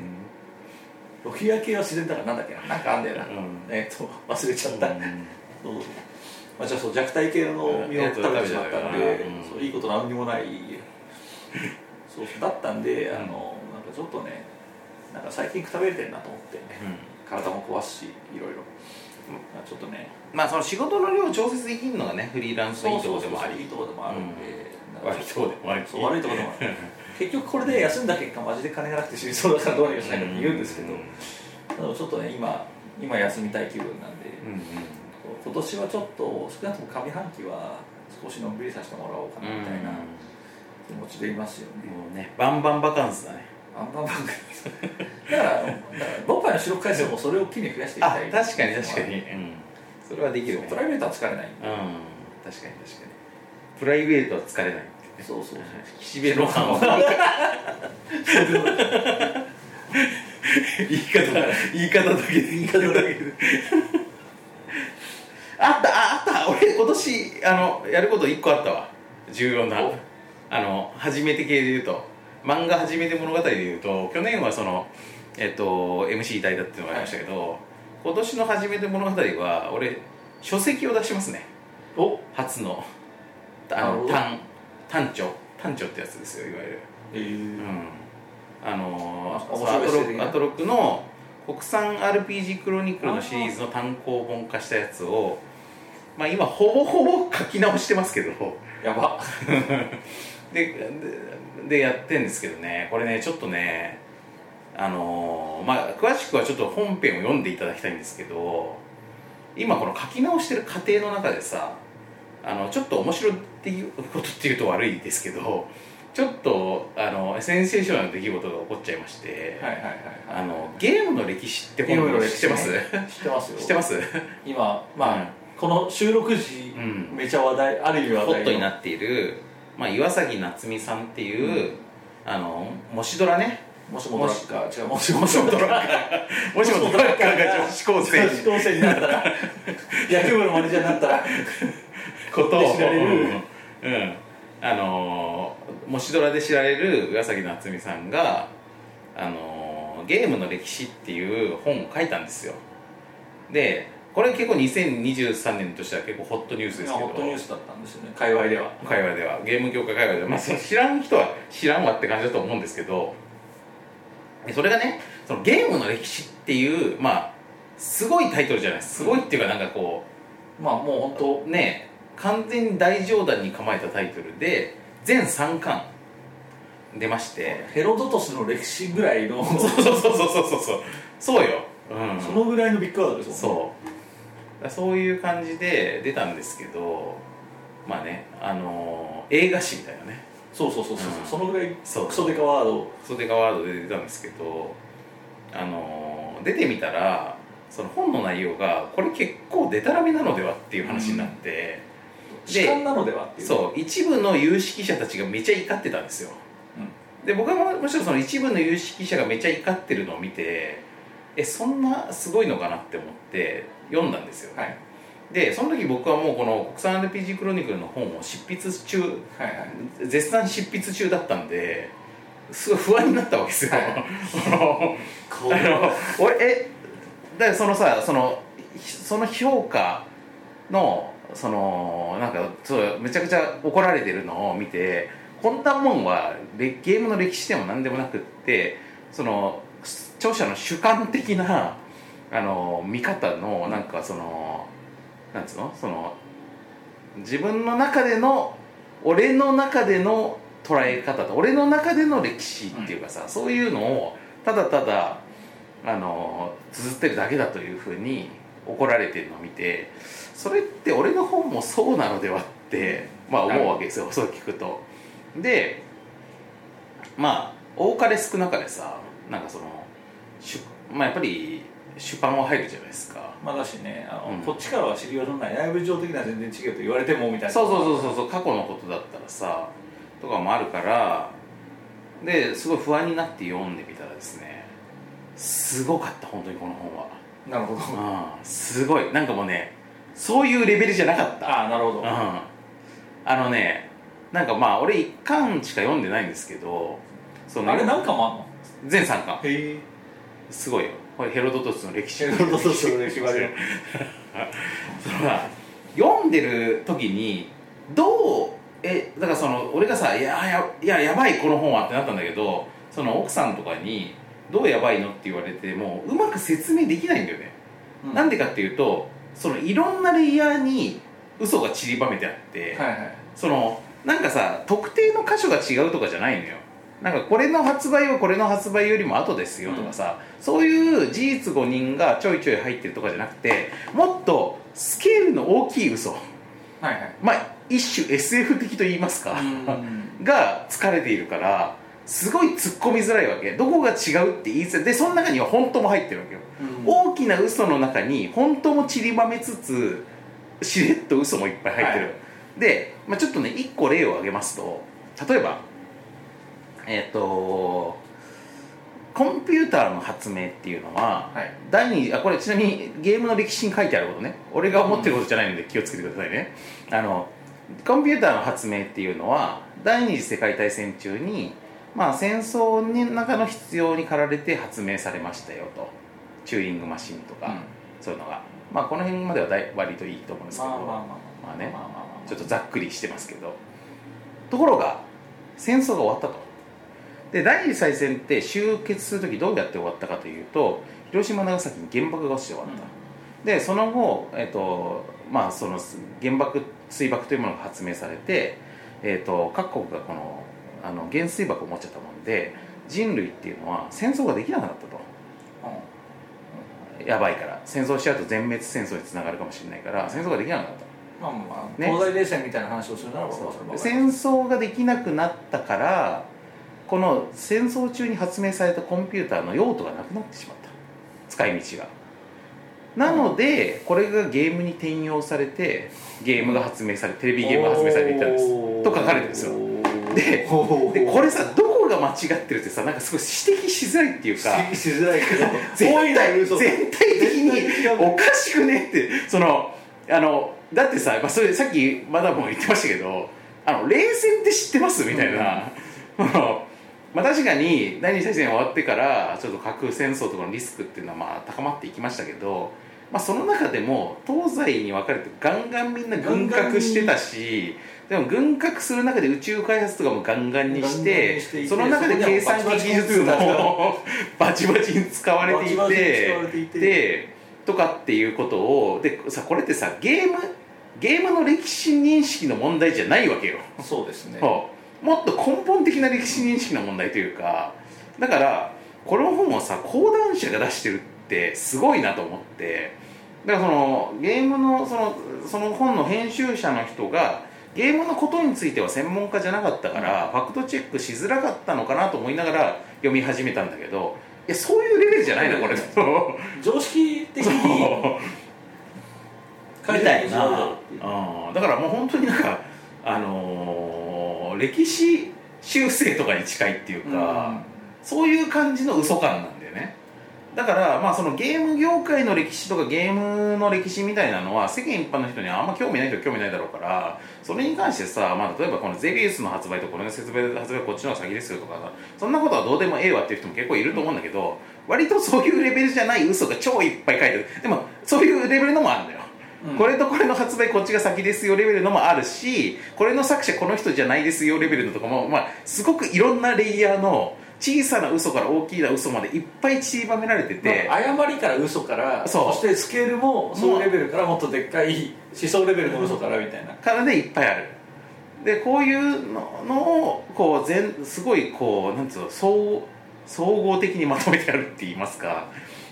ロキア系は自然だからなんだっけな、なんかあんだよな、うん、えー、っと忘れちゃった、うん、そう、まあ、じゃあそう弱体系の身を食べてしまったんで、うん、そういいことなんにもないそうだったんで、あのなんかちょっとね、なんか最近くたびれてるなと思って、ね、うん、体も壊すしいろいろ、まあ、ちょっとね、まあその仕事の量を調節できるのがねフリーランスのいいところでもあり、いいところでもあるんで、うん、悪いところでもあり、そう悪いところでもある結局これで休んだ結果マジで金がなくて死にそうだからどうにかしないかって言うんですけど、うんうん、ちょっとね今今休みたい気分なんで、うんうん、今年はちょっと少なくとも上半期は少しのんびりさせてもらおうかなみたいな気持ちでいますよね。もうねバンバンバカンスだね。バンバンバカンス。だからボンパイの収録回数もそれを機に増やしていきたい。あ、確かに確かに、うん。それはできる、ね。プライベートは疲れない。うん、確かに確かに。プライベートは疲れない。そうそうそう。岸辺露伴は。言い方だ言い方だけで言い方だけで。あったあった俺今年あのやることいっこあったわ、重要なあの初めて系でいうと漫画初めて物語でいうと去年はその、えっと、エムシー 代だっていうのがありましたけど、はい、今年の初めて物語は俺書籍を出しますね。お初のあの短短調短調ってやつですよ、いわゆる、えーうん、あのー、アトロックの国産 アールピージー クロニクルのシリーズの単行本化したやつをまあ、今ほぼほぼ書き直してますけどやばで, で, でやってんですけどね、これねちょっとねあのー、まあ詳しくはちょっと本編を読んでいただきたいんですけど、今この書き直してる過程の中でさ、あのちょっと面白いっていうことっていうと悪いですけどちょっとあのセンセーショナルな出来事が起こっちゃいまして、はいはいはいはい、あのゲームの歴史って本を知ってます？知ってますよ。知ってます？今まあ、うんこの収録時、うん、めちゃ話題ある意味話題ホットになっている、まあ、岩崎夏美さんっていう、うん、あのもしドラねもしもドラッカー違うもしもドラッカーもしもドラッカーが女子高生女子高生になったら野球部のマネージャーになったらことを知られる、うんうん、あのもしドラで知られる岩崎夏美さんがあのゲームの歴史っていう本を書いたんですよ。でこれ結構にせんにじゅうさんねんとしては結構ホットニュースですけど、ホットニュースだったんですよね、界隈では界隈ではゲーム業界界隈では、まあ、知らん人は知らんわって感じだと思うんですけど、それがねそのゲームの歴史っていうまあすごいタイトルじゃないですごいっていうかなんかこう、うん、まあもう本当ね完全に大冗談に構えたタイトルで全さんかん出まして、ヘロドトスの歴史ぐらいのそうそうそうそうそうそうそうよ、うん、そのぐらいのビッグワードですもんね。そうそういう感じで出たんですけど、まあね、あのー、映画誌みたいなね。そうそうそうそう、うん、そのぐらいクソデカワードクソデカワードで出たんですけど、あのー、出てみたらその本の内容がこれ結構デタラメなのではっていう話になって、うん、で、痴漢なのではっていう。そう、一部の有識者たちがめちゃ怒ってたんですよ、うん、で僕はむしろその一部の有識者がめちゃ怒ってるのを見てえそんなすごいのかなって思って読んだんですよ、はい、でその時僕はもうこの国産 アールピージー クロニクルの本を執筆中、はいはい、絶賛執筆中だったんですごい不安になったわけですよ、はい、あの俺えだからそのさそのその評価のそのなんかそうめちゃくちゃ怒られてるのを見て、こんなもんはゲームの歴史でも何でもなくってその著者の主観的なあの見方のなんかそのなんつうのその自分の中での俺の中での捉え方と俺の中での歴史っていうかさ、うん、そういうのをただただあの綴ってるだけだというふうに怒られてるのを見て、それって俺の本もそうなのではって、まあ、思うわけですよ、そう聞くと。でまあ多かれ少なかれさなんかそのまあやっぱり主パンは入るじゃないですか。まあ、だしねあの、うん、こっちからは知りようのない内部上的な全然違うと言われてもみたいな。そうそうそうそう過去のことだったらさとかもあるからですごい不安になって読んでみたらですねすごかった本当にこの本は。なるほど。うん、すごいなんかもうねそういうレベルじゃなかった。あなるほど。うん、あのねなんかまあ俺一巻しか読んでないんですけどそのあれ何巻もあんの？全さんかん。へえ。すごいよ。これヘロドトスの歴史。ヘロドトスの歴史がある。そのさ読んでる時にどうえだからその俺がさいややいややばいこの本はってなったんだけど、その奥さんとかにどうやばいのって言われてもうまく説明できないんだよね。うん、なんでかっていうとそのいろんなレイヤーに嘘が散りばめてあって、はいはい、そのなんかさ特定の箇所が違うとかじゃないのよ。なんかこれの発売はこれの発売よりも後ですよとかさ、うん、そういう事実ごにんがちょいちょい入ってるとかじゃなくて、もっとスケールの大きい嘘、はいはい、まあ一種 エスエフ 的と言いますか、うん、が疲れているからすごい突っ込みづらいわけ。どこが違うって言いづらいで、その中には本当も入ってるわけよ、うん、大きな嘘の中に本当も散りばめつつしれっと嘘もいっぱい入ってる、はい。で、まあ、ちょっとねいっこ例を挙げますと、例えばえっ、ー、とコンピューターの発明っていうのは、はい、第二あこれちなみにゲームの歴史に書いてあることね、俺が思ってることじゃないので気をつけてくださいね、うん、あのコンピューターの発明っていうのは第二次世界大戦中に、まあ、戦争の中の必要に駆られて発明されましたよと。チューリングマシンとか、うん、そういうのが、まあ、この辺までは割といいと思うんですけど、ちょっとざっくりしてますけど、ところが戦争が終わったと。で第二次大戦って終結するときどうやって終わったかというと、広島長崎に原爆が落ちて終わった、うん、でその後、えーとまあ、その原爆水爆というものが発明されて、えーと、各国がこの、あの原水爆を持っちゃったもんで、人類っていうのは戦争ができなくなったと、うん、やばいから、戦争しちゃうと全滅戦争につながるかもしれないから戦争ができなくなった、まあまあね、東西冷戦みたいな話をするならば戦争ができなくなったから、この戦争中に発明されたコンピューターの用途がなくなってしまった、使い道が。なので、うん、これがゲームに転用されてゲームが発明され、テレビゲームが発明されていたんですと書かれてるんですよ。で, でこれさどこが間違ってるってさ、なんかすごい指摘しづらいっていうか、指摘しづらいけど全体全体的におかしくねって。そのあのだってさ、まあ、それさっきマダムも言ってましたけど、あの冷戦って知ってますみたいな、うん、まあ確かに第二次大戦終わってからちょっと核戦争とかのリスクっていうのはまあ高まっていきましたけど、まあ、その中でも東西に分かれてガンガンみんな軍拡してたし、でも軍拡する中で宇宙開発とかもガンガンにし て, にしてその中で計算機技術もバチバチに使われてい て, バチバチれていてでとかっていうことを、でさこれってさゲームゲームの歴史認識の問題じゃないわけよ。そうですね、もっと根本的な歴史認識の問題というか、だからこの本をさ講談社が出してるってすごいなと思って、だからそのゲーム の, そ の, その本の編集者の人がゲームのことについては専門家じゃなかったから、うん、ファクトチェックしづらかったのかなと思いながら読み始めたんだけど、いやそういうレベルじゃないなこれ常識的に書いてあるな、うん、だからもう本当になんか、あのー、歴史修正とかに近いっていうか、うん、そういう感じの嘘感なんだよね。だから、まあ、そのゲーム業界の歴史とかゲームの歴史みたいなのは世間一般の人にはあんま興味ない人は興味ないだろうから、それに関してさ、まあ、例えばこのゼビウスの発売とこれの説明発売こっちの方が先ですよとかさ、そんなことはどうでもええわっていう人も結構いると思うんだけど、割とそういうレベルじゃない嘘が超いっぱい書いてある。でもそういうレベルのもあるんだよ、うん、これとこれの発売こっちが先ですよレベルのもあるし、これの作者この人じゃないですよレベルのとかも、まあ、すごくいろんなレイヤーの小さな嘘から大きな嘘までいっぱい散りばめられてて、まあ、誤りから嘘から そ, そしてスケールもそのレベルからもっとでっかい思想レベルの嘘からみたいなからでいっぱいある。でこういうの, のをこう全すごいこうなんつうの 総, 総合的にまとめてあるって言いますか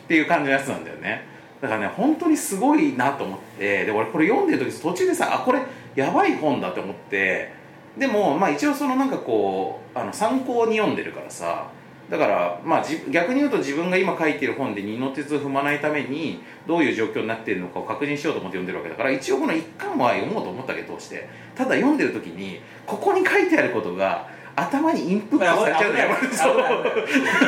っていう感じのやつなんだよね。だからね本当にすごいなと思って、で俺これ読んでる時途中でさあこれやばい本だと思って、でも、まあ、一応そのなんかこうあの参考に読んでるからさ、だから、まあ、逆に言うと自分が今書いてる本で二の鉄を踏まないためにどういう状況になっているのかを確認しようと思って読んでるわけだから、一応この一巻は読もうと思ったけど、通してただ読んでる時にここに書いてあることが頭にインプットされちゃうのよ。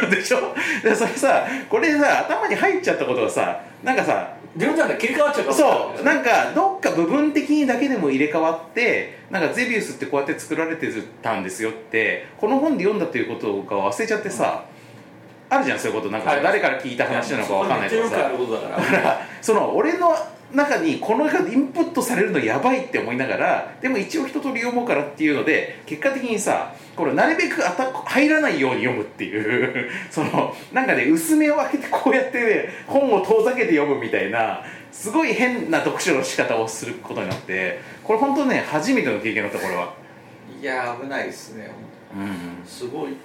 そうでしょ。それさこれさ頭に入っちゃったことがさ、なんかさ順番が切り替わっちゃうから、そう、なんかどっか部分的にだけでも入れ替わってなんかゼビウスってこうやって作られてたんですよってこの本で読んだということか忘れちゃってさ、うん、あるじゃんそういうこと、なんか誰から聞いた話なのか分かんないけどさ、はい、その俺の中にこのインプットされるのやばいって思いながらでも一応一通り読もうからっていうので結果的にさこれなるべくアタック入らないように読むっていうそのなんかね薄めを開けてこうやって、ね、本を遠ざけて読むみたいなすごい変な読書の仕方をすることになってこれ本当ね初めての経験だったこれは。いや危ないですね、うんうん、すごい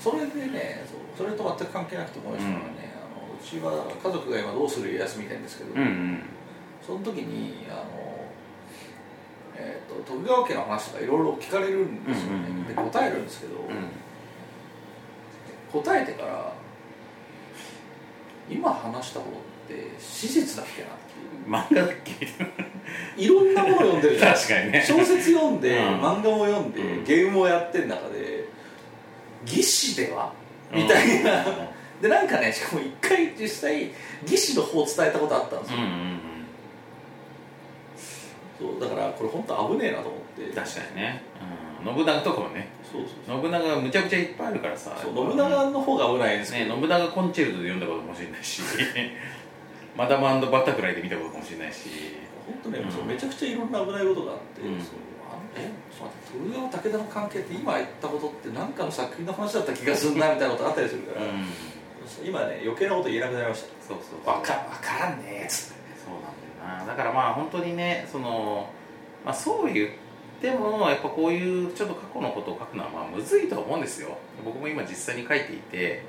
それでね そ, それと全く関係なくて思いましたからね、うん、あのうちは家族が今どうする家康みたいんですけど、うんうんその時にあの、えー、と徳川家の話とかいろいろ聞かれるんですよね、うんうんうん、で答えるんですけど、うん、答えてから今話したことって史実だっけなっていう漫画だっけいろんなもの読んでるじゃん確かに、ね、小説読んで、うん、漫画も読んで、うん、ゲームをやってる中で義士ではみたいな、うん、でなんかねしかも一回実際義士の方を伝えたことあったんですよ、うんうんそうだからこれ本当危ねえなと思って確かにね、うん、信長とかもねそうそうそう信長がむちゃくちゃいっぱいあるからさそう信長の方が危ないですね信長コンチェルトで読んだことかもしれないしマダム&バタフライで見たことかもしれないし本当ね、うん、そうめちゃくちゃいろんな危ないことがあって、うん、そうあのえそう豊川武田の関係って今言ったことって何かの作品の話だった気がするなみたいなことあったりするから、うん、今ね余計なこと言えなくなりました。そうそうそう分か、分からんねえっつってだからまあ本当にね その、まあ、そう言ってもやっぱこういうちょっと過去のことを書くのはまあむずいとは思うんですよ。僕も今実際に書いていて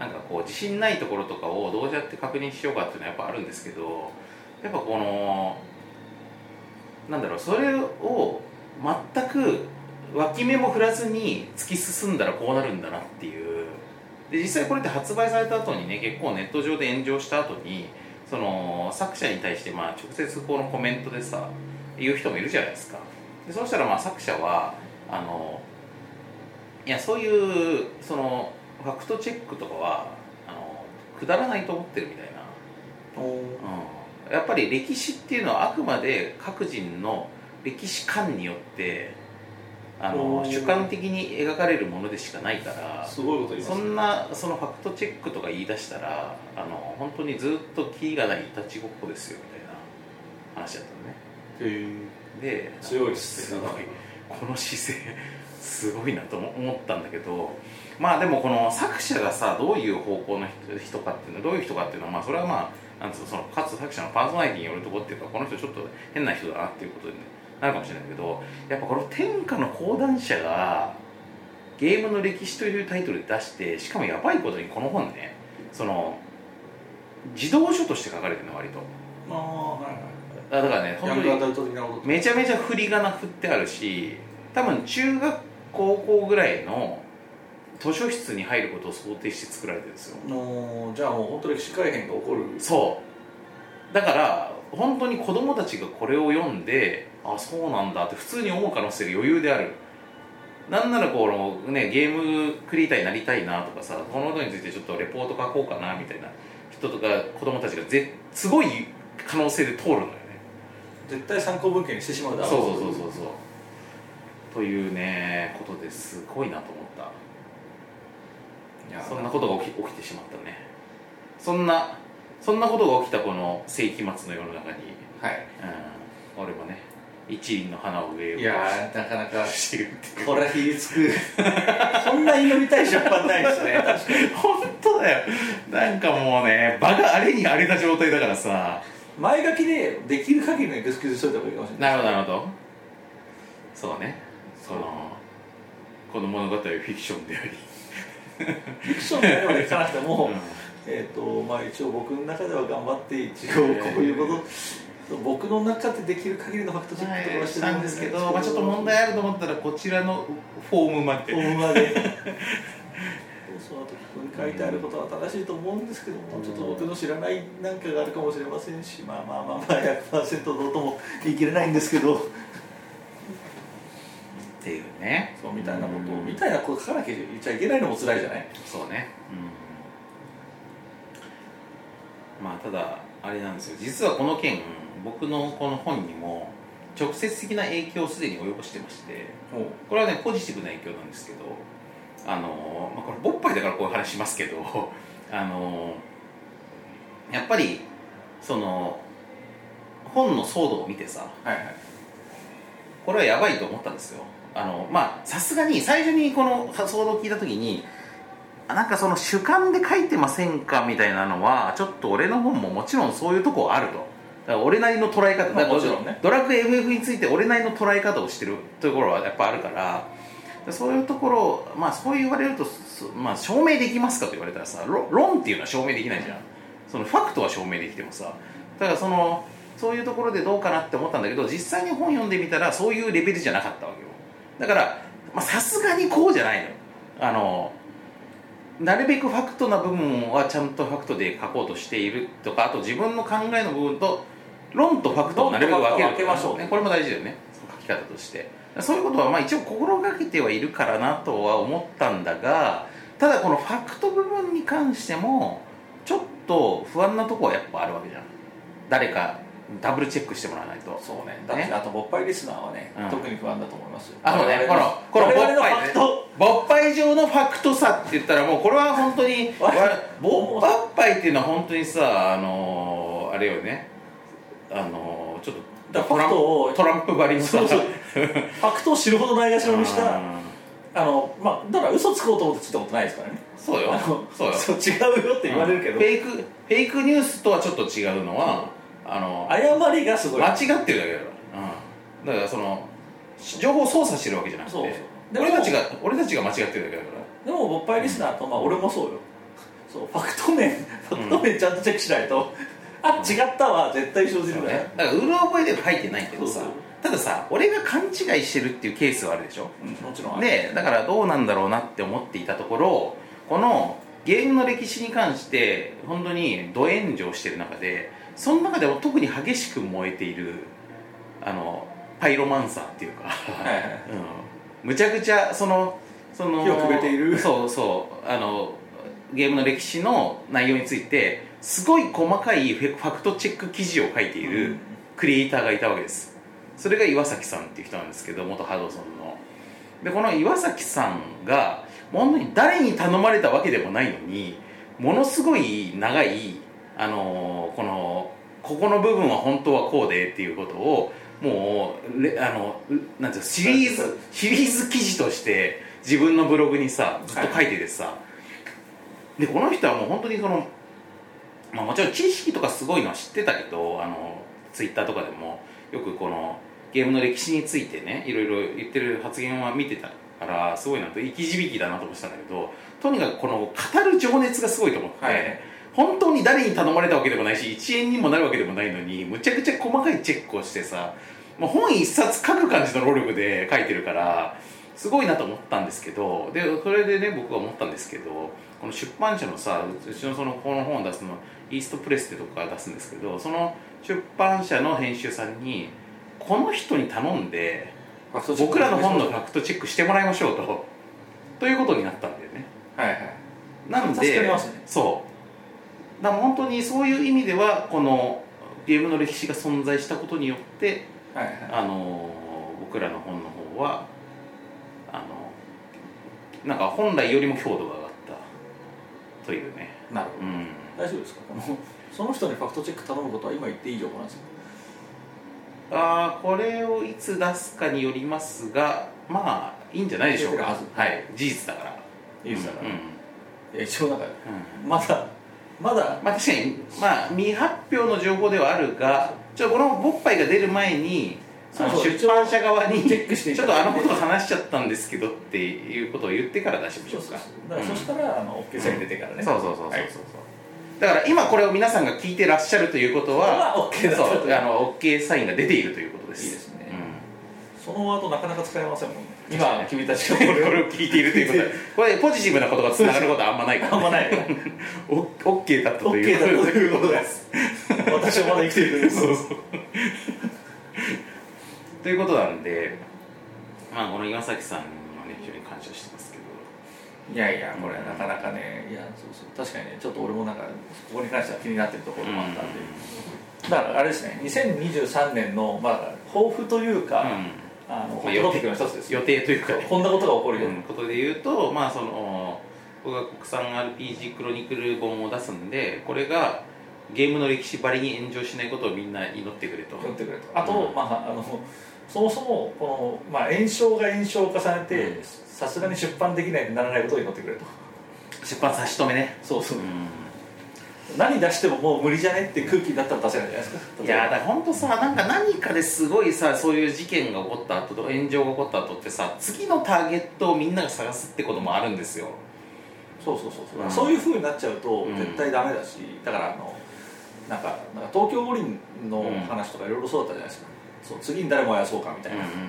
なんかこう自信ないところとかをどうやって確認しようかっていうのはやっぱあるんですけどやっぱこのなんだろうそれを全く脇目も振らずに突き進んだらこうなるんだなっていうで実際これって発売された後にね結構ネット上で炎上した後にその作者に対してまあ直接このコメントでさ言う人もいるじゃないですか。でそうしたらまあ作者はあのいやそういうそのファクトチェックとかはあのくだらないと思ってるみたいな、うん、やっぱり歴史っていうのはあくまで各人の歴史観によってあの主観的に描かれるものでしかないからすごいこと言いますね。そんなそのファクトチェックとか言い出したらあの本当にずっとキリがないいたちごっこですよみたいな話だったのね。へえ強いですね。この姿勢すごいなと思ったんだけどまあでもこの作者がさどういう方向の人かっていうのどういう人かっていうのはまあそれはまあなんつうのそのかつ作者のパーソナリティによるところっていうかこの人ちょっと変な人だなっていうことでねなるかもしれないけどやっぱこの天下の講談社がゲームの歴史というタイトルで出してしかもやばいことにこの本ねその児童書として書かれてるの割とあ、はいはい、だからね本当にめちゃめちゃ振り仮名振ってあるし多分中学高校ぐらいの図書室に入ることを想定して作られてるんですよ。じゃあもう本当に歴史改変が起こるそうだから本当に子供たちがこれを読んであ、そうなんだって普通に思う可能性が余裕である。なんならこの、ね、ゲームクリエイターになりたいなとかさこのことについてちょっとレポート書こうかなみたいな人とか子供たちがぜすごい可能性で通るのよね。絶対参考文献にしてしまうだろう。そうそうそうそうというねことですごいなと思った。いやそんなことが起き、起きてしまったね。そんなそんなことが起きたこの世紀末の世の中に、はいうん、俺もね一輪の花を植えよう。いやなかなかこれはひりつくこんな祈りたい出版ないですね本当だよなんかもうね場があれに荒れた状態だからさ前書きでできる限りのエクスキューズしといた方がいいかもしれない。なるほどなるほどそうねそのこの物語はフィクションでありフィクションであればいかなくても、うんえーとまあ、一応僕の中では頑張って一応こういうこと、えー、僕の中でできる限りのファクトチェックとかしてたんですけど、まあ、ちょっと問題あると思ったらこちらのフォームまでフォームまでその後ここに書いてあることは正しいと思うんですけども、うん、ちょっと僕の知らない何かがあるかもしれませんしまあまあまあまあ ひゃくパーセント どうとも言い切れないんですけどっていうねそうみたいなことを、うん、みたいなこと書かなきゃ言っちゃいけないのも辛いじゃない。そうね、うんまあ、ただあれなんですよ。実はこの件、僕のこの本にも直接的な影響をすでに及ぼしてまして、これはねポジティブな影響なんですけど、あの、まあ、これ勃発だからこういう話しますけどあのやっぱりその本の騒動を見てさ、はいはい、これはやばいと思ったんですよ。あのまあさすがに最初にこの騒動を聞いた時になんかその主観で書いてませんかみたいなのはちょっと俺の本ももちろんそういうとこあると、だから俺なりの捉え方、まあもちろんね、ドラクエ エフエフ について俺なりの捉え方をしてるところはやっぱあるから、そういうところを、まあ、そう言われると、まあ、証明できますかと言われたらさ、論っていうのは証明できないじゃん。そのファクトは証明できてもさ、だからそのそういうところでどうかなって思ったんだけど、実際に本読んでみたらそういうレベルじゃなかったわけよ。だからさすがにこうじゃないの、あのなるべくファクトな部分はちゃんとファクトで書こうとしているとか、あと自分の考えの部分と論とファクトをなるべく分けるとか、これも大事だよね、書き方として。そういうことはまあ一応心がけてはいるからなとは思ったんだが、ただこのファクト部分に関してもちょっと不安なとこはやっぱあるわけじゃん。誰かダブルチェックしてもらわないと。そうね。だって、ね、あと勃発リスナーはね、うん、特に不安だと思いますよ。あとね、このこの勃発、ね、勃発上のファクトさって言ったらもうこれは本当に勃発っていうのは本当にさ、あのー、あれよね、あのー、ちょっとトランプトランプばりのさ、そうそうファクトを知るほどないがしろにした。あのまあ、だから嘘つこうと思ってついたことないですからね。そうよ。そうよそう違うよって言われるけど、うん、フェイクフェイクニュースとはちょっと違うのは。うんあの誤りがすごい間違ってるだけだから、うん、だからその情報操作してるわけじゃなくて、そうそう俺たちが俺たちが間違ってるだけだから。でも勃発リスナーと、うん、まあ俺もそうよ、そうファクト面ファクト面ちゃんとチェックしないと、うん、あ違ったは絶対生じるから、ね、だからうろ覚えでは入ってないけどさ、そうそうたださ俺が勘違いしてるっていうケースはあるでしょ、うん、もちろんで、だからどうなんだろうなって思っていたところ、このゲームの歴史に関して本当にド炎上してる中で、その中でも特に激しく燃えているあのパイロマンサーっていうか、はいはいはいうん、むちゃくちゃそのその火をくべている、そうそうあのゲームの歴史の内容についてすごい細かいファクトチェック記事を書いているクリエイターがいたわけです。それが岩崎さんっていう人なんですけど、元ハドソンので、この岩崎さんが本当に誰に頼まれたわけでもないのに、ものすごい長いあのー、このここの部分は本当はこうでっていうことをもうあのなんていうシリーズシリーズ記事として自分のブログにさずっと書いててさ、はい、でこの人はもう本当にその、まあ、もちろん知識とかすごいのは知ってたけど、あのツイッターとかでもよくこのゲームの歴史についてねいろいろ言ってる発言は見てたからすごいなと生き字引だなと思ってたんだけど、とにかくこの語る情熱がすごいと思って。はい本当に誰に頼まれたわけでもないしいちえんにもなるわけでもないのにむちゃくちゃ細かいチェックをしてさ、まあ、本一冊書く感じの労力で書いてるからすごいなと思ったんですけど、でそれでね僕は思ったんですけど、この出版社のさうちのそのこの本を出すのイーストプレスってとこから出すんですけど、その出版社の編集さんにこの人に頼んで僕らの本のファクトチェックしてもらいましょうとということになったんだよね。はいはい。なんで助かりますね。そうだから本当にそういう意味ではこのゲームの歴史が存在したことによって、はいはい、あの僕らの本の方はあのなんか本来よりも強度が上がったというね。なるほど、うん、大丈夫ですかこのその人にファクトチェック頼むことは今言っていい情報なんですか。あこれをいつ出すかによりますがまあいいんじゃないでしょうか。はい事実だから事実だから、うんうん、一応なんか、うん、まだまだまあ、確かに、まあ、未発表の情報ではあるが、ちょっとこの勃発が出る前にそうそう出版社側にチェックしてちょっとあのことを話しちゃったんですけどっていうことを言ってから出しましょうか。だからそしたらあの OK さんに出てからね、うん、そうそうそうそうそう、はい、だから今これを皆さんが聞いてらっしゃるということは OK だったとあの OK サインが出ているということです。いいですね、うん、そのワードなかなか使えませんもんね。今君たちがこれを聞いているということでこれポジティブなことがつながることはあんまないから、ね、あんまないオッケーだったということです私はまだ生きているそうそうということなんで、まあこの岩崎さんにはね非常に感謝してますけど、いやいやこれはなかなかね、いやそうそう確かにね、ちょっと俺もなんかここに関しては気になってるところもあったんで、うん、だからあれですね、にせんにじゅうさんねんのまあ抱負というか、うん、あのホットトピックの一つです、予定というか、ね、こんなことが起こるようなことで言うと、まあその僕が国産 アールピージー クロニクル本を出すんで、これがゲームの歴史ばりに炎上しないことをみんな祈ってくれと、祈ってくれと、あと、うん、まああのそもそもこの、まあ、炎症が炎症を重ねてさすがに出版できないとならないことを祈ってくれと、出版差し止めね、そうそう、うん、何出してももう無理じゃねって空気だったら出せないじゃないですか。いやだから本当さ、なんか何かですごいさ、そういう事件が起こった後とか炎上が起こった後ってさ、次のターゲットをみんなが探すってこともあるんですよ。そうそうそうそう、うん、そういう風になっちゃうと絶対ダメだし、うん、だからあのなんかなんか東京五輪の話とかいろいろそうだったじゃないですか、うん、そう次に誰燃やそうかみたいな、うんうんうん、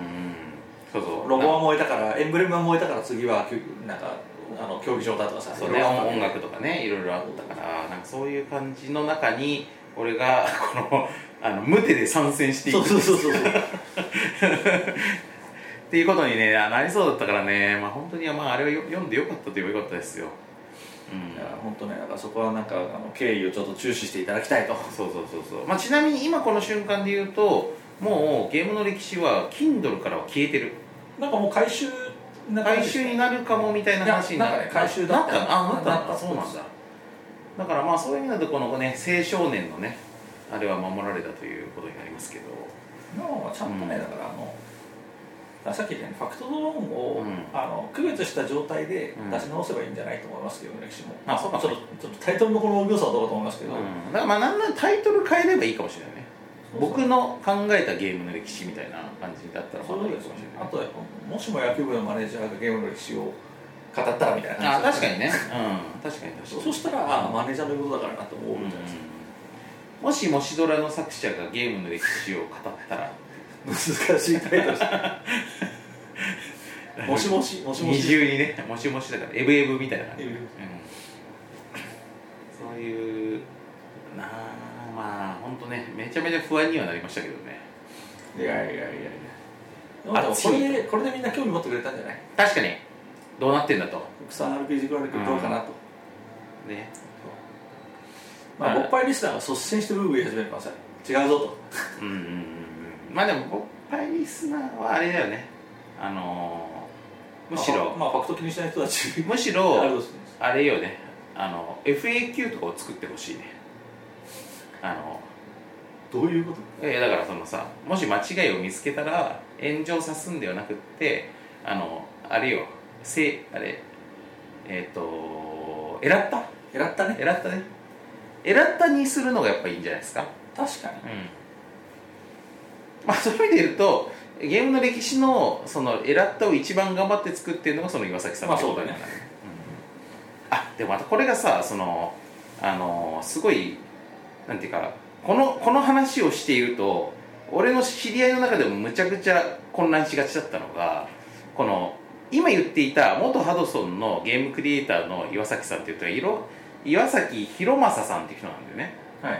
そうそうロゴは燃えたから、エンブレムは燃えたから次はなんかあの競技場だとかさ、そうね、音楽とかね、いろいろあったから、なんかそういう感じの中に俺がこのあの無手で参戦していくそうそうそうそうっていうことに、ね、なりそうだったからね、まあ、本当に、まあ、あれを読んでよかったといえばよかったですよ。うん、だから本当ね、だからそこはなんかあの経緯をちょっと注視していただきたいと。そうそうそうそう、まあ、ちなみに今この瞬間で言うと、もうゲームの歴史は Kindle からは消えてる。なんかもう回収な回収になるかもみたいな話になって、ね、回収だったな、あなったなった、そうなんだ。だからまあそういう意味だとこのね青少年のねあれは守られたということになりますけど、まあちゃんとね、うん、だからあのさっき言ったようにファクトドローンを、うん、あの区別した状態で出し直せばいいんじゃないと思いますけど、うん、歴史も、まあ、そうか、ちょっとタイトルのこの重さはどうかと思いますけど、うん、だからまあなんならタイトル変えればいいかもしれないね。僕の考えたゲームの歴史みたいな感じだったら、そうですね。あともしも野球部のマネージャーがゲームの歴史を語ったらみたいな感じ、ね。あ、確かにね。うん、確かに確かに。そうしたら、あ、マネージャーのことだからなと思うみたいです、うん。もしもしドラの作者がゲームの歴史を語ったら難しいタイトルです。もしもしもしもし。二重にね、もしもしだからエブエブみたいな感じ。うん、そういうなあ。まあ本当ね、めちゃめちゃ不安にはなりましたけどね。いやいやいやいや。あとこれでこれでみんな興味持ってくれたんじゃない？確かに。どうなってんだと。草 アールピージー クラニクルどうかなと。うん、ね。まあ勃発リスナーが率先してブーブー言い始めてください。違うぞと。うんうんうんうん。まあでも勃発リスナーはあれだよね。あのー、むしろまあファクト気にしない人たち。むしろあれよね。あの エフエーキュー とかを作ってほしいね。あのどういうこと？いやだからそのさ、もし間違いを見つけたら炎上さすんではなくって、あのあれよ、せあれえっ、ー、とえらったえらったねえらったねえらったにするのがやっぱいいんじゃないですか。確かに、うん、まあそういう意味で言うとゲームの歴史のそのえらったを一番頑張って作ってるのがその岩崎さんのことだね。まあそうだね、うん、あでもまたこれがさ、そのあのすごいなんていうか、この、この話をしていると俺の知り合いの中でもむちゃくちゃ混乱しがちだったのが、この今言っていた元ハドソンのゲームクリエイターの岩崎さんっていうと岩崎弘正さんっていう人なんだよね、はいは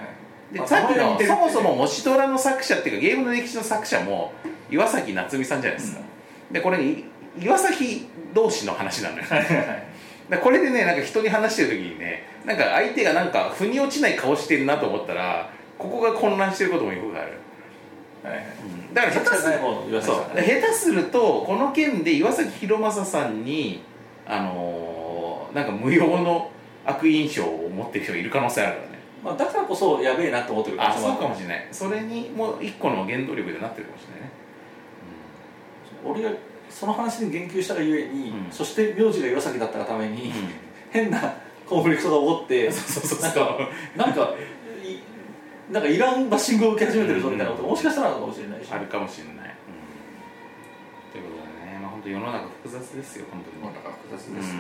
い、でさっきのそもそももしドラの作者っていうかゲームの歴史の作者も岩崎夏美さんじゃないですか、うん、でこれに岩崎同士の話なんだよねこれでね、なんか人に話してる時にね、なんか相手がなんか腑に落ちない顔してるなと思ったら、ここが混乱してることもよくある、はいはい、うん、だから下手する、そう、下手するとこの件で岩崎弘正さんにあのー、なんか無用の悪印象を持ってる人がいる可能性あるからね、まあ、だからこそやべえなと思ってるかもしれない。あ、そうかもしれない。それにもう一個の原動力になってるかもしれないね、うん、俺がその話に言及したがゆえに、うん、そして名字が岩崎だったがために、うん、変なコンフリクトが起こってなんかいなんかいらんバッシングを受け始めてるぞみたいなこと、うん、もしかしたらあるかもしれないし、あるかもしれない、うん、ということでね、まあ、本当世の中複雑ですよ。本当に世の中複雑ですね、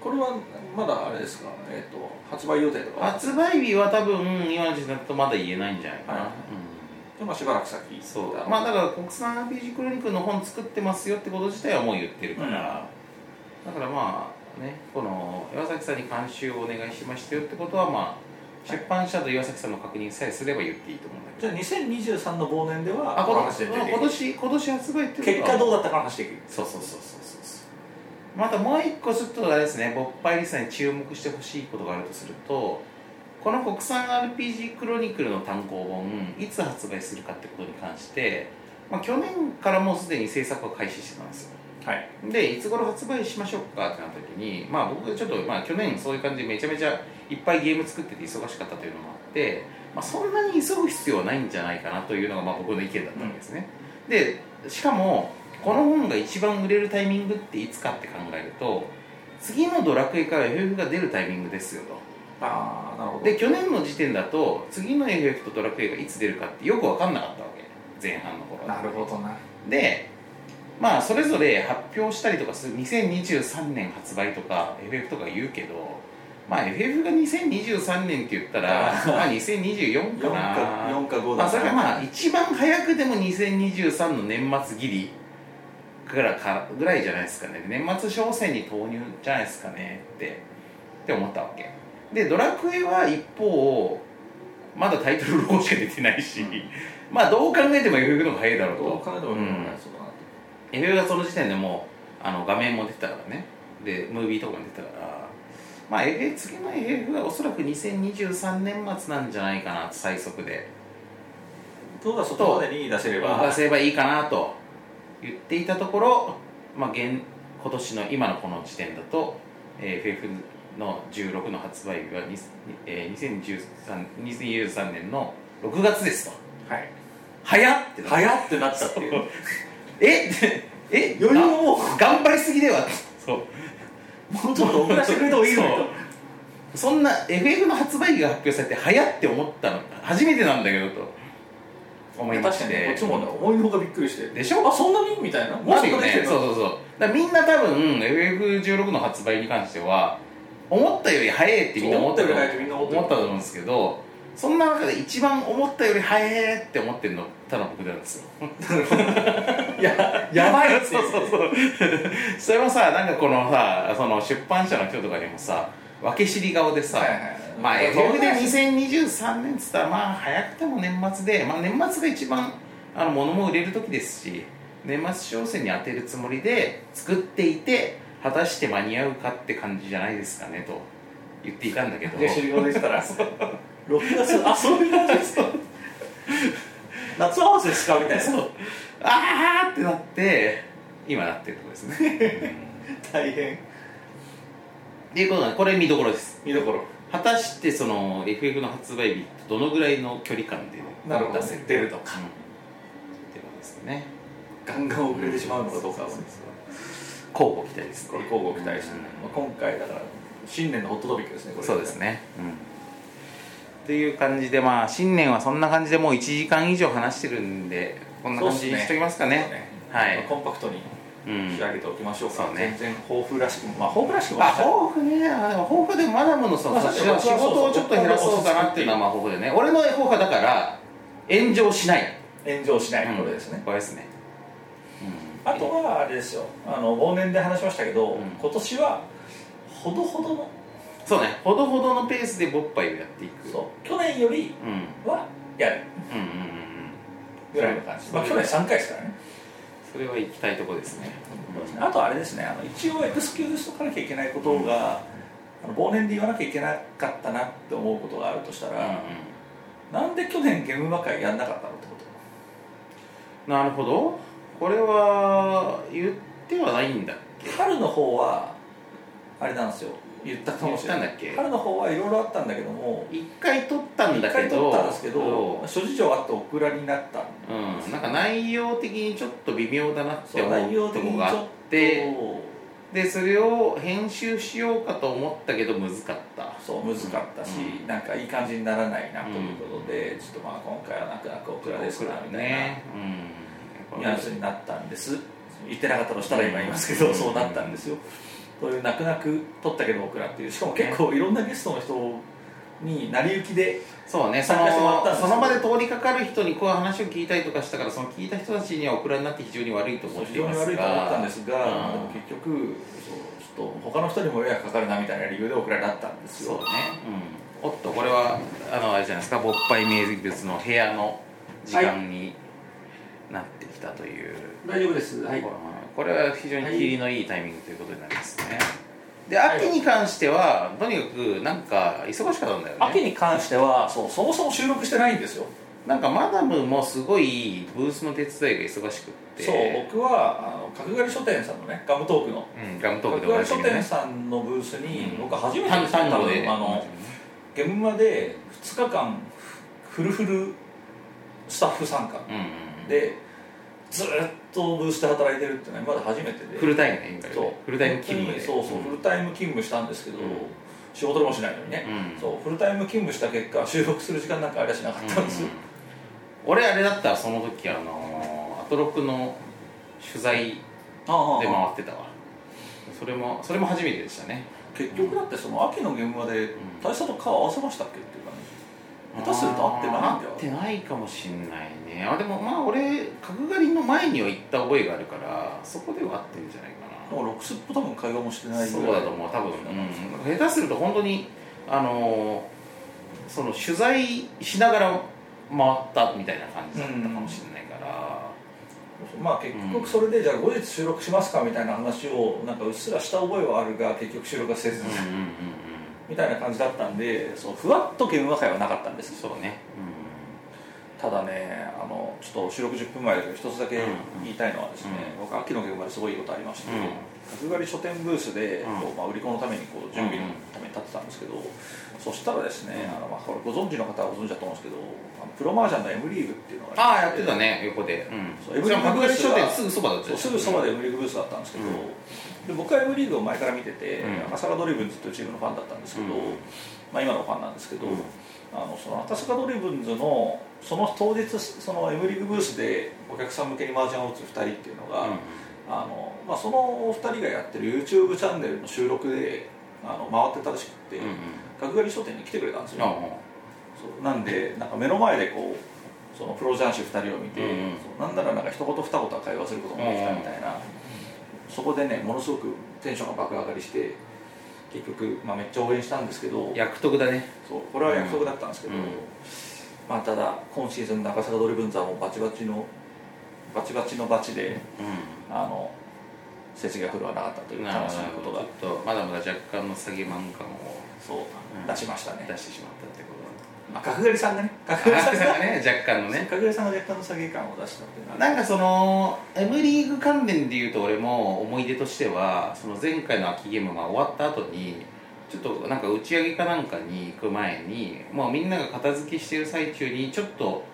うん、これはまだあれですか、えー、と発売予定とか発売日は多分今の時代だとまだ言えないんじゃないかな、はい、うん、まあ、しばらく先、そうだ、まあだから国産 アールピージー クロニクルの本作ってますよってこと自体はもう言ってるから、うん、だからまあね、この岩崎さんに監修をお願いしましたよってことは、まあ出版社と岩崎さんの確認さえすれば言っていいと思うんだけど、じゃあにせんにじゅうさんの忘年ではこの話で出ていく、今年発売ってことは結果どうだったかの話できる、そうそうそうそうそう、またもう一個ちょっとあれですね、勃発リスナーに注目してほしいことがあるとすると、この国産 アールピージー クロニクルの単行本、いつ発売するかってことに関して、まあ、去年からもうすでに制作を開始してたんですよ。はい、でいつ頃発売しましょうかってなった時に、まあ、僕ちょっと、まあ、去年そういう感じでめちゃめちゃいっぱいゲーム作ってて忙しかったというのもあって、まあ、そんなに急ぐ必要はないんじゃないかなというのがまあ僕の意見だったんですね、うん、でしかもこの本が一番売れるタイミングっていつかって考えると、次のドラクエから エフエフ が出るタイミングですよと。あー、なるほど。で去年の時点だと次の エフエフ とドラクエがいつ出るかってよく分かんなかったわけ、前半の頃は。なるほどな。でまあそれぞれ発表したりとかするにせんにじゅうさんねん発売とか エフエフ とか言うけど、まあ エフエフ がにせんにじゅうさんねんって言ったらまあにせんにじゅうよんかな、よんかごだな、まあ、それがまあ一番早くでもにせんにじゅうさんの年末切りぐらいかぐらいじゃないですかね、年末商戦に投入じゃないですかねってって思ったわけで、ドラクエは一方まだタイトルロゴしか出てないし、うん、まあどう考えても エフエフ の方が早いだろうと。どう考えても エフエフ の方が早いそうだな。エフエフ がその時点でもうあの画面も出てたからね、でムービーとかも出てたから、まあ、エフエフ 次の エフエフ がおそらくにせんにじゅうさんねん末なんじゃないかな、最速で。どうだそこまでに出せれば出せればいいかなと言っていたところ、まあ、現今年の今のこの時点だと エフエフ のじゅうろくの発売日はにせんにじゅうさんねんのろくがつですと、はい、早っってなった早っってなったっていうええ余裕を頑張りすぎではそうもうちょっと遅らせてくれた方がいいのとそんな エフエフ の発売日が発表されて早って思ったの初めてなんだけどと思いまして、確かにこっちも思いのほかびっくりしてでしょ、あそんなにみたいな、もうそこできてるの、そうそうそう、だからみんな多分 エフエフじゅうろく の発売に関しては思ったより早いってみんな思ったと思ったと思うんですけど、そんな中で一番思ったより早いって思ってるのただ僕なんですよいや、やばいってそうそうそうそれもさ、なんかこのさ、その出版社の人とかにもさ分け知り顔でさ、はいはいはい、まあ、エフエフ でにせんにじゅうさんねんって言ったらまあ早くても年末で、まあ、年末が一番あの物も売れる時ですし、年末商戦に当てるつもりで作っていて果たして間に合うかって感じじゃないですかねと言っていたんだけど、分け知り顔でしたらろくがつ、あ、そういう感じですか夏合わせですかみたいな、そうあーってなって今なってるところですね大変っていうことなんで、これ見どころです。見どころ、果たしてその エフエフ の発売日とどのぐらいの距離感で出せてるとか、うん、ってことですね。ガンガン遅れてしまうのかどうかは交互期待ですね。これ交互期待してね、うん、今回だから新年のホットトピックですね、これ。そうですね、うん、という感じで、まあ新年はそんな感じでもういちじかん以上話してるんで、こんな感じにしときますか ね, ね、はい、コンパクトに仕上げておきましょうか、うん、うね、全然抱負らしくも、まあ、抱負らしくも、あ、抱負ね、あ、でも抱負でもマダムのその、まあ、仕事をちょっと減らそうかなっていうのはまあ抱負でね、俺の抱負はだから炎上しない、炎上しない、うん、これですね、これですね、うん、あとはあれですよ、あの忘年で話しましたけど、うん、今年はほどほどの、そうね、ほどほどのペースでボッパイをやっていく。そう、去年よりはやる、うんうんうんうん、ぐらいの感じ。まあ去年さんかいですからね。それは行きたいとこですね。うん、あとあれですね、あの一応エクスキューズしとかなきゃいけないことが、うん、あの忘年で言わなきゃいけなかったなって思うことがあるとしたら、うんうん、なんで去年ゲームマ会やんなかったのってこと。なるほど。これは言ってはないんだっけ。春の方はあれなんですよ。言ったかもしれない。彼の方はいろいろあったんだけども、一回取ったんだけど、一回取ったんですけど、諸事情あってオクラになった。うん。なんか内容的にちょっと微妙だなって思うとこがあって、でそれを編集しようかと思ったけど難かった。そう、難かったし、うん、なんかいい感じにならないなということで、うん、ちょっとまあ今回は泣く泣くオクラですなみたいなニュアンスになったんです。言ってなかったとしたら今言いますけど、うん、そうなったんですよ。そういう泣く泣く撮ったけど僕らっていう、しかも結構いろんなゲストの人に成り行きで参加してもらったんですよ。そうね、その、その場で通りかかる人にこういう話を聞いたりとかしたから、その聞いた人たちにはオクラになって非常に悪いと思っていますが、非常に悪いと思ったんですが、うん、でも結局そうちょっと他の人にも迷惑かかるなみたいな理由でオクラになったんですよ。そうね、うん、おっとこれはあのあれじゃないですか、勃発名物の部屋の時間に、はい、なってきたという。大丈夫です。はい。これは非常に霧のいいタイミングということになりますね。で、秋に関してはとにかくなんか忙しかったんだよね。秋に関しては そ, うそもそも収録してないんですよ。なんかマダムもすごいブースの手伝いが忙しくって、そう僕はあの角刈り書店さんのねガムトークの、うん、ガムトークでおなじみね、角刈り書店さんのブースに、うん、僕は初めてですよ。多分あのゲムマでふつかかんフルフルスタッフ参加、うんうん、でずっとブースで働いてるってのはまだ初めてで、フルタイムね今からね、フルタイム勤務で、そうそう、うん、フルタイム勤務したんですけど。うん、仕事もしないのにね、うん、そうフルタイム勤務した結果収録する時間なんかありゃしなかったんですよ、うんうん、俺あれだったらその時あのアトロックの取材で回ってたわ。それもそれも初めてでしたね。結局だってその秋の現場で大佐と顔合わせましたっけっていう感じ、下手すると合ってないんだよ。合ってないかもしんないね。あでもまあ俺角刈りの前には行った覚えがあるからそこでは合ってるんじゃないかな。もうロックスっぽ多分会話もしてないぐらい。そうだと思う多分、うん、下手すると本当にあのその取材しながら回ったみたいな感じだったかもしれないから、うん、まあ結局それで、うん、じゃあ後日収録しますかみたいな話をなんかうっすらした覚えはあるが結局収録はせず、うんうんうんうん、みたいな感じだったんで、そうふわっと現場会はなかったんです。そうね、うん、ただねあのちょっと収録じゅっぷんまえだけど一つだけ言いたいのはですね、うんうん、僕秋の現場ですごいことありましたけど、角刈り書店ブースで、うんまあ、売り子のためにこう準備のために立ってたんですけど、うん、そしたらですね、あのまあ、これご存知の方はご存知だと思うんですけど、あのプロマージャンの M リーグっていうのが あ, あやってたね横で、うん、M リーグブースがすぐそばだったすぐそばで M リーグブースだったんですけど、うん、で僕は M リーグを前から見てて、うん、朝霞ドリブンズっていうチームのファンだったんですけど、うんまあ、今のファンなんですけど、うん、あのその朝霞ドリブンズのその当日その M リーグブースでお客さん向けにマージャンを打つふたりっていうのが、うんあのまあ、そのお二人がやってる YouTube チャンネルの収録であの回ってたらしくって、うんうん、角刈り書店に来てくれたんですよ、うん、そうなんでなんか目の前でこうそのプロ雀士ふたりを見て、うんうん、そうなんならなんか一言二言は会話することもできたみたいな、うんうん、そこでねものすごくテンションが爆上がりして結局、まあ、めっちゃ応援したんですけど、約束だね。そうこれは約束だったんですけど、うんうんまあ、ただ今シーズン中坂ドリブンザーもバチバチのバチバチのバチで、うん、あの成績が振るわなかったという悲しいことが、ちょっとまだまだ若干の詐欺マン感をそう、うん、出しましたね。出してしまったってことだ。まあ角刈りさんがね、角刈りさんがね若干のね、角刈りさんが若干の詐欺感を出したっていうのは、なんかその M リーグ関連でいうと俺も思い出としては、その前回の秋ゲームが終わった後にちょっとなんか打ち上げかなんかに行く前に、もうみんなが片付けしてる最中にちょっと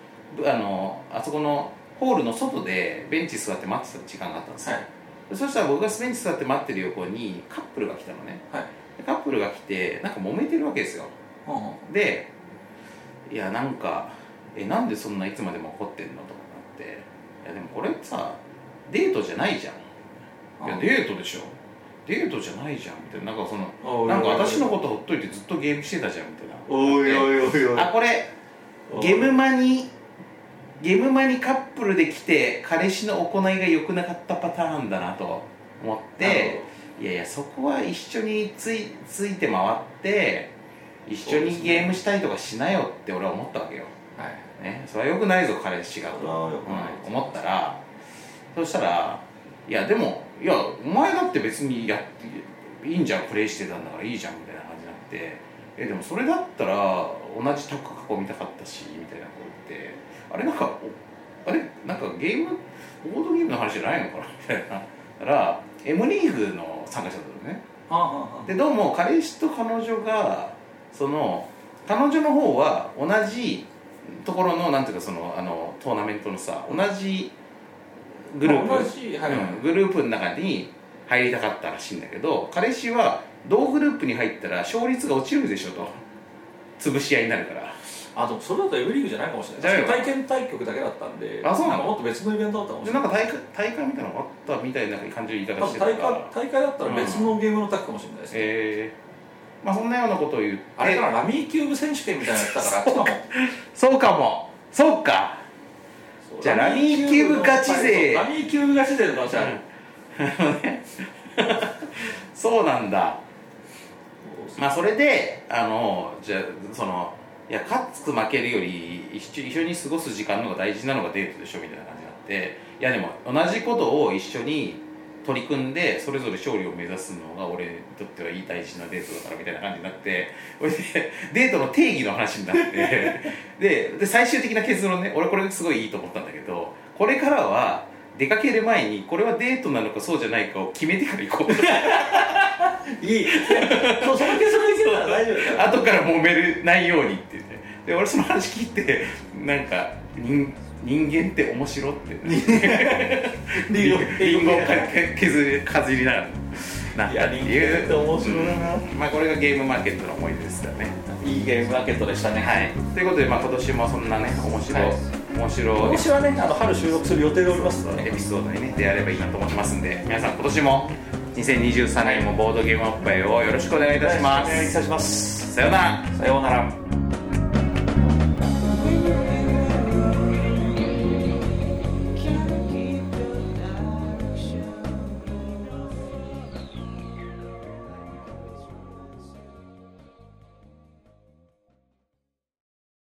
あのあそこのホールの外でベンチ座って待ってた時間があったんですよ、はい、そしたら僕がベンチ座って待ってる横にカップルが来たのね、はい、でカップルが来てなんか揉めてるわけですよ、うん、でいやなんかえなんでそんないつまでも怒ってんのとかなって、いやでもこれさデートじゃないじゃん、いやデートでしょ、デートじゃないじゃんみたいな、なんかそのなんか私のことほっといてずっとゲームしてたじゃんみたいな、おいおいおいおい、あこれゲムマにゲムマにカップルで来て彼氏の行いが良くなかったパターンだなと思って、いやいやそこは一緒につ い, ついて回って一緒にゲームしたりとかしなよって俺は思ったわけよ、はいね、それは良くないぞ彼氏がと、うん、思ったら、そしたらいやでもいやお前だって別にやっていいんじゃん、プレイしてたんだからいいじゃんみたいな感じになって、えでもそれだったら同じタッグ囲みたかったしみたいなこと言って、あれなんかあれなんかゲームボードゲームの話じゃないのかなみたいな、だからMリーグの参加者だったのね、はあはあ、でどうも彼氏と彼女がその彼女の方は同じところのなんていうかそのあのトーナメントのさ同じグループ、同じ、はいうん、グループの中に入りたかったらしいんだけど、彼氏は同グループに入ったら勝率が落ちるでしょと、潰し合いになるから、あとそれだと M リーグじゃないかもしれない。体験対局だけだったんで、あそうなの、もっと別のイベントだったかもしれない。なんか 大, 大会みたいなのがあったみたいな感じの言い方してたから、大会だったら別のゲームのタッグかもしれないですね、うんえー、まあそんなようなことを言って、あれからラミーキューブ選手権みたいなのやったからあっちかもそうかも、そうか、そうじゃあラミーキューブガチ勢、ラミーキューブガチ勢の話あるそうなんだ。まあそれであのじゃあそのいや勝つ負けるより一緒に過ごす時間の方が大事なのがデートでしょみたいな感じになって、いやでも同じことを一緒に取り組んでそれぞれ勝利を目指すのが俺にとってはいい大事なデートだからみたいな感じになって、それでデートの定義の話になってで, で最終的な結論ね、俺これすごいいいと思ったんだけど、これからは出かける前にこれはデートなのかそうじゃないかを決めてから行こういいそう、その結論言ってたら大丈夫だ、後から揉めるないようにって言って、で俺その話聞いてなんか人人間って面白ってリンゴを削りながらなったっていう、面白いな、うん、まあこれがゲームマーケットの思い出ですよね。いいゲームマーケットでしたね。はい。ということでまあ今年もそんなね面白い、はい、面白い今年はねあの春収録する予定でおりますので、ね、エピソードにね出会えればいいなと思ってますんで、皆さん今年もにせんにじゅうさんねんもボードゲームおっぱいをよろしくお願いいたします。お願いいたします。さようなら。さようなら。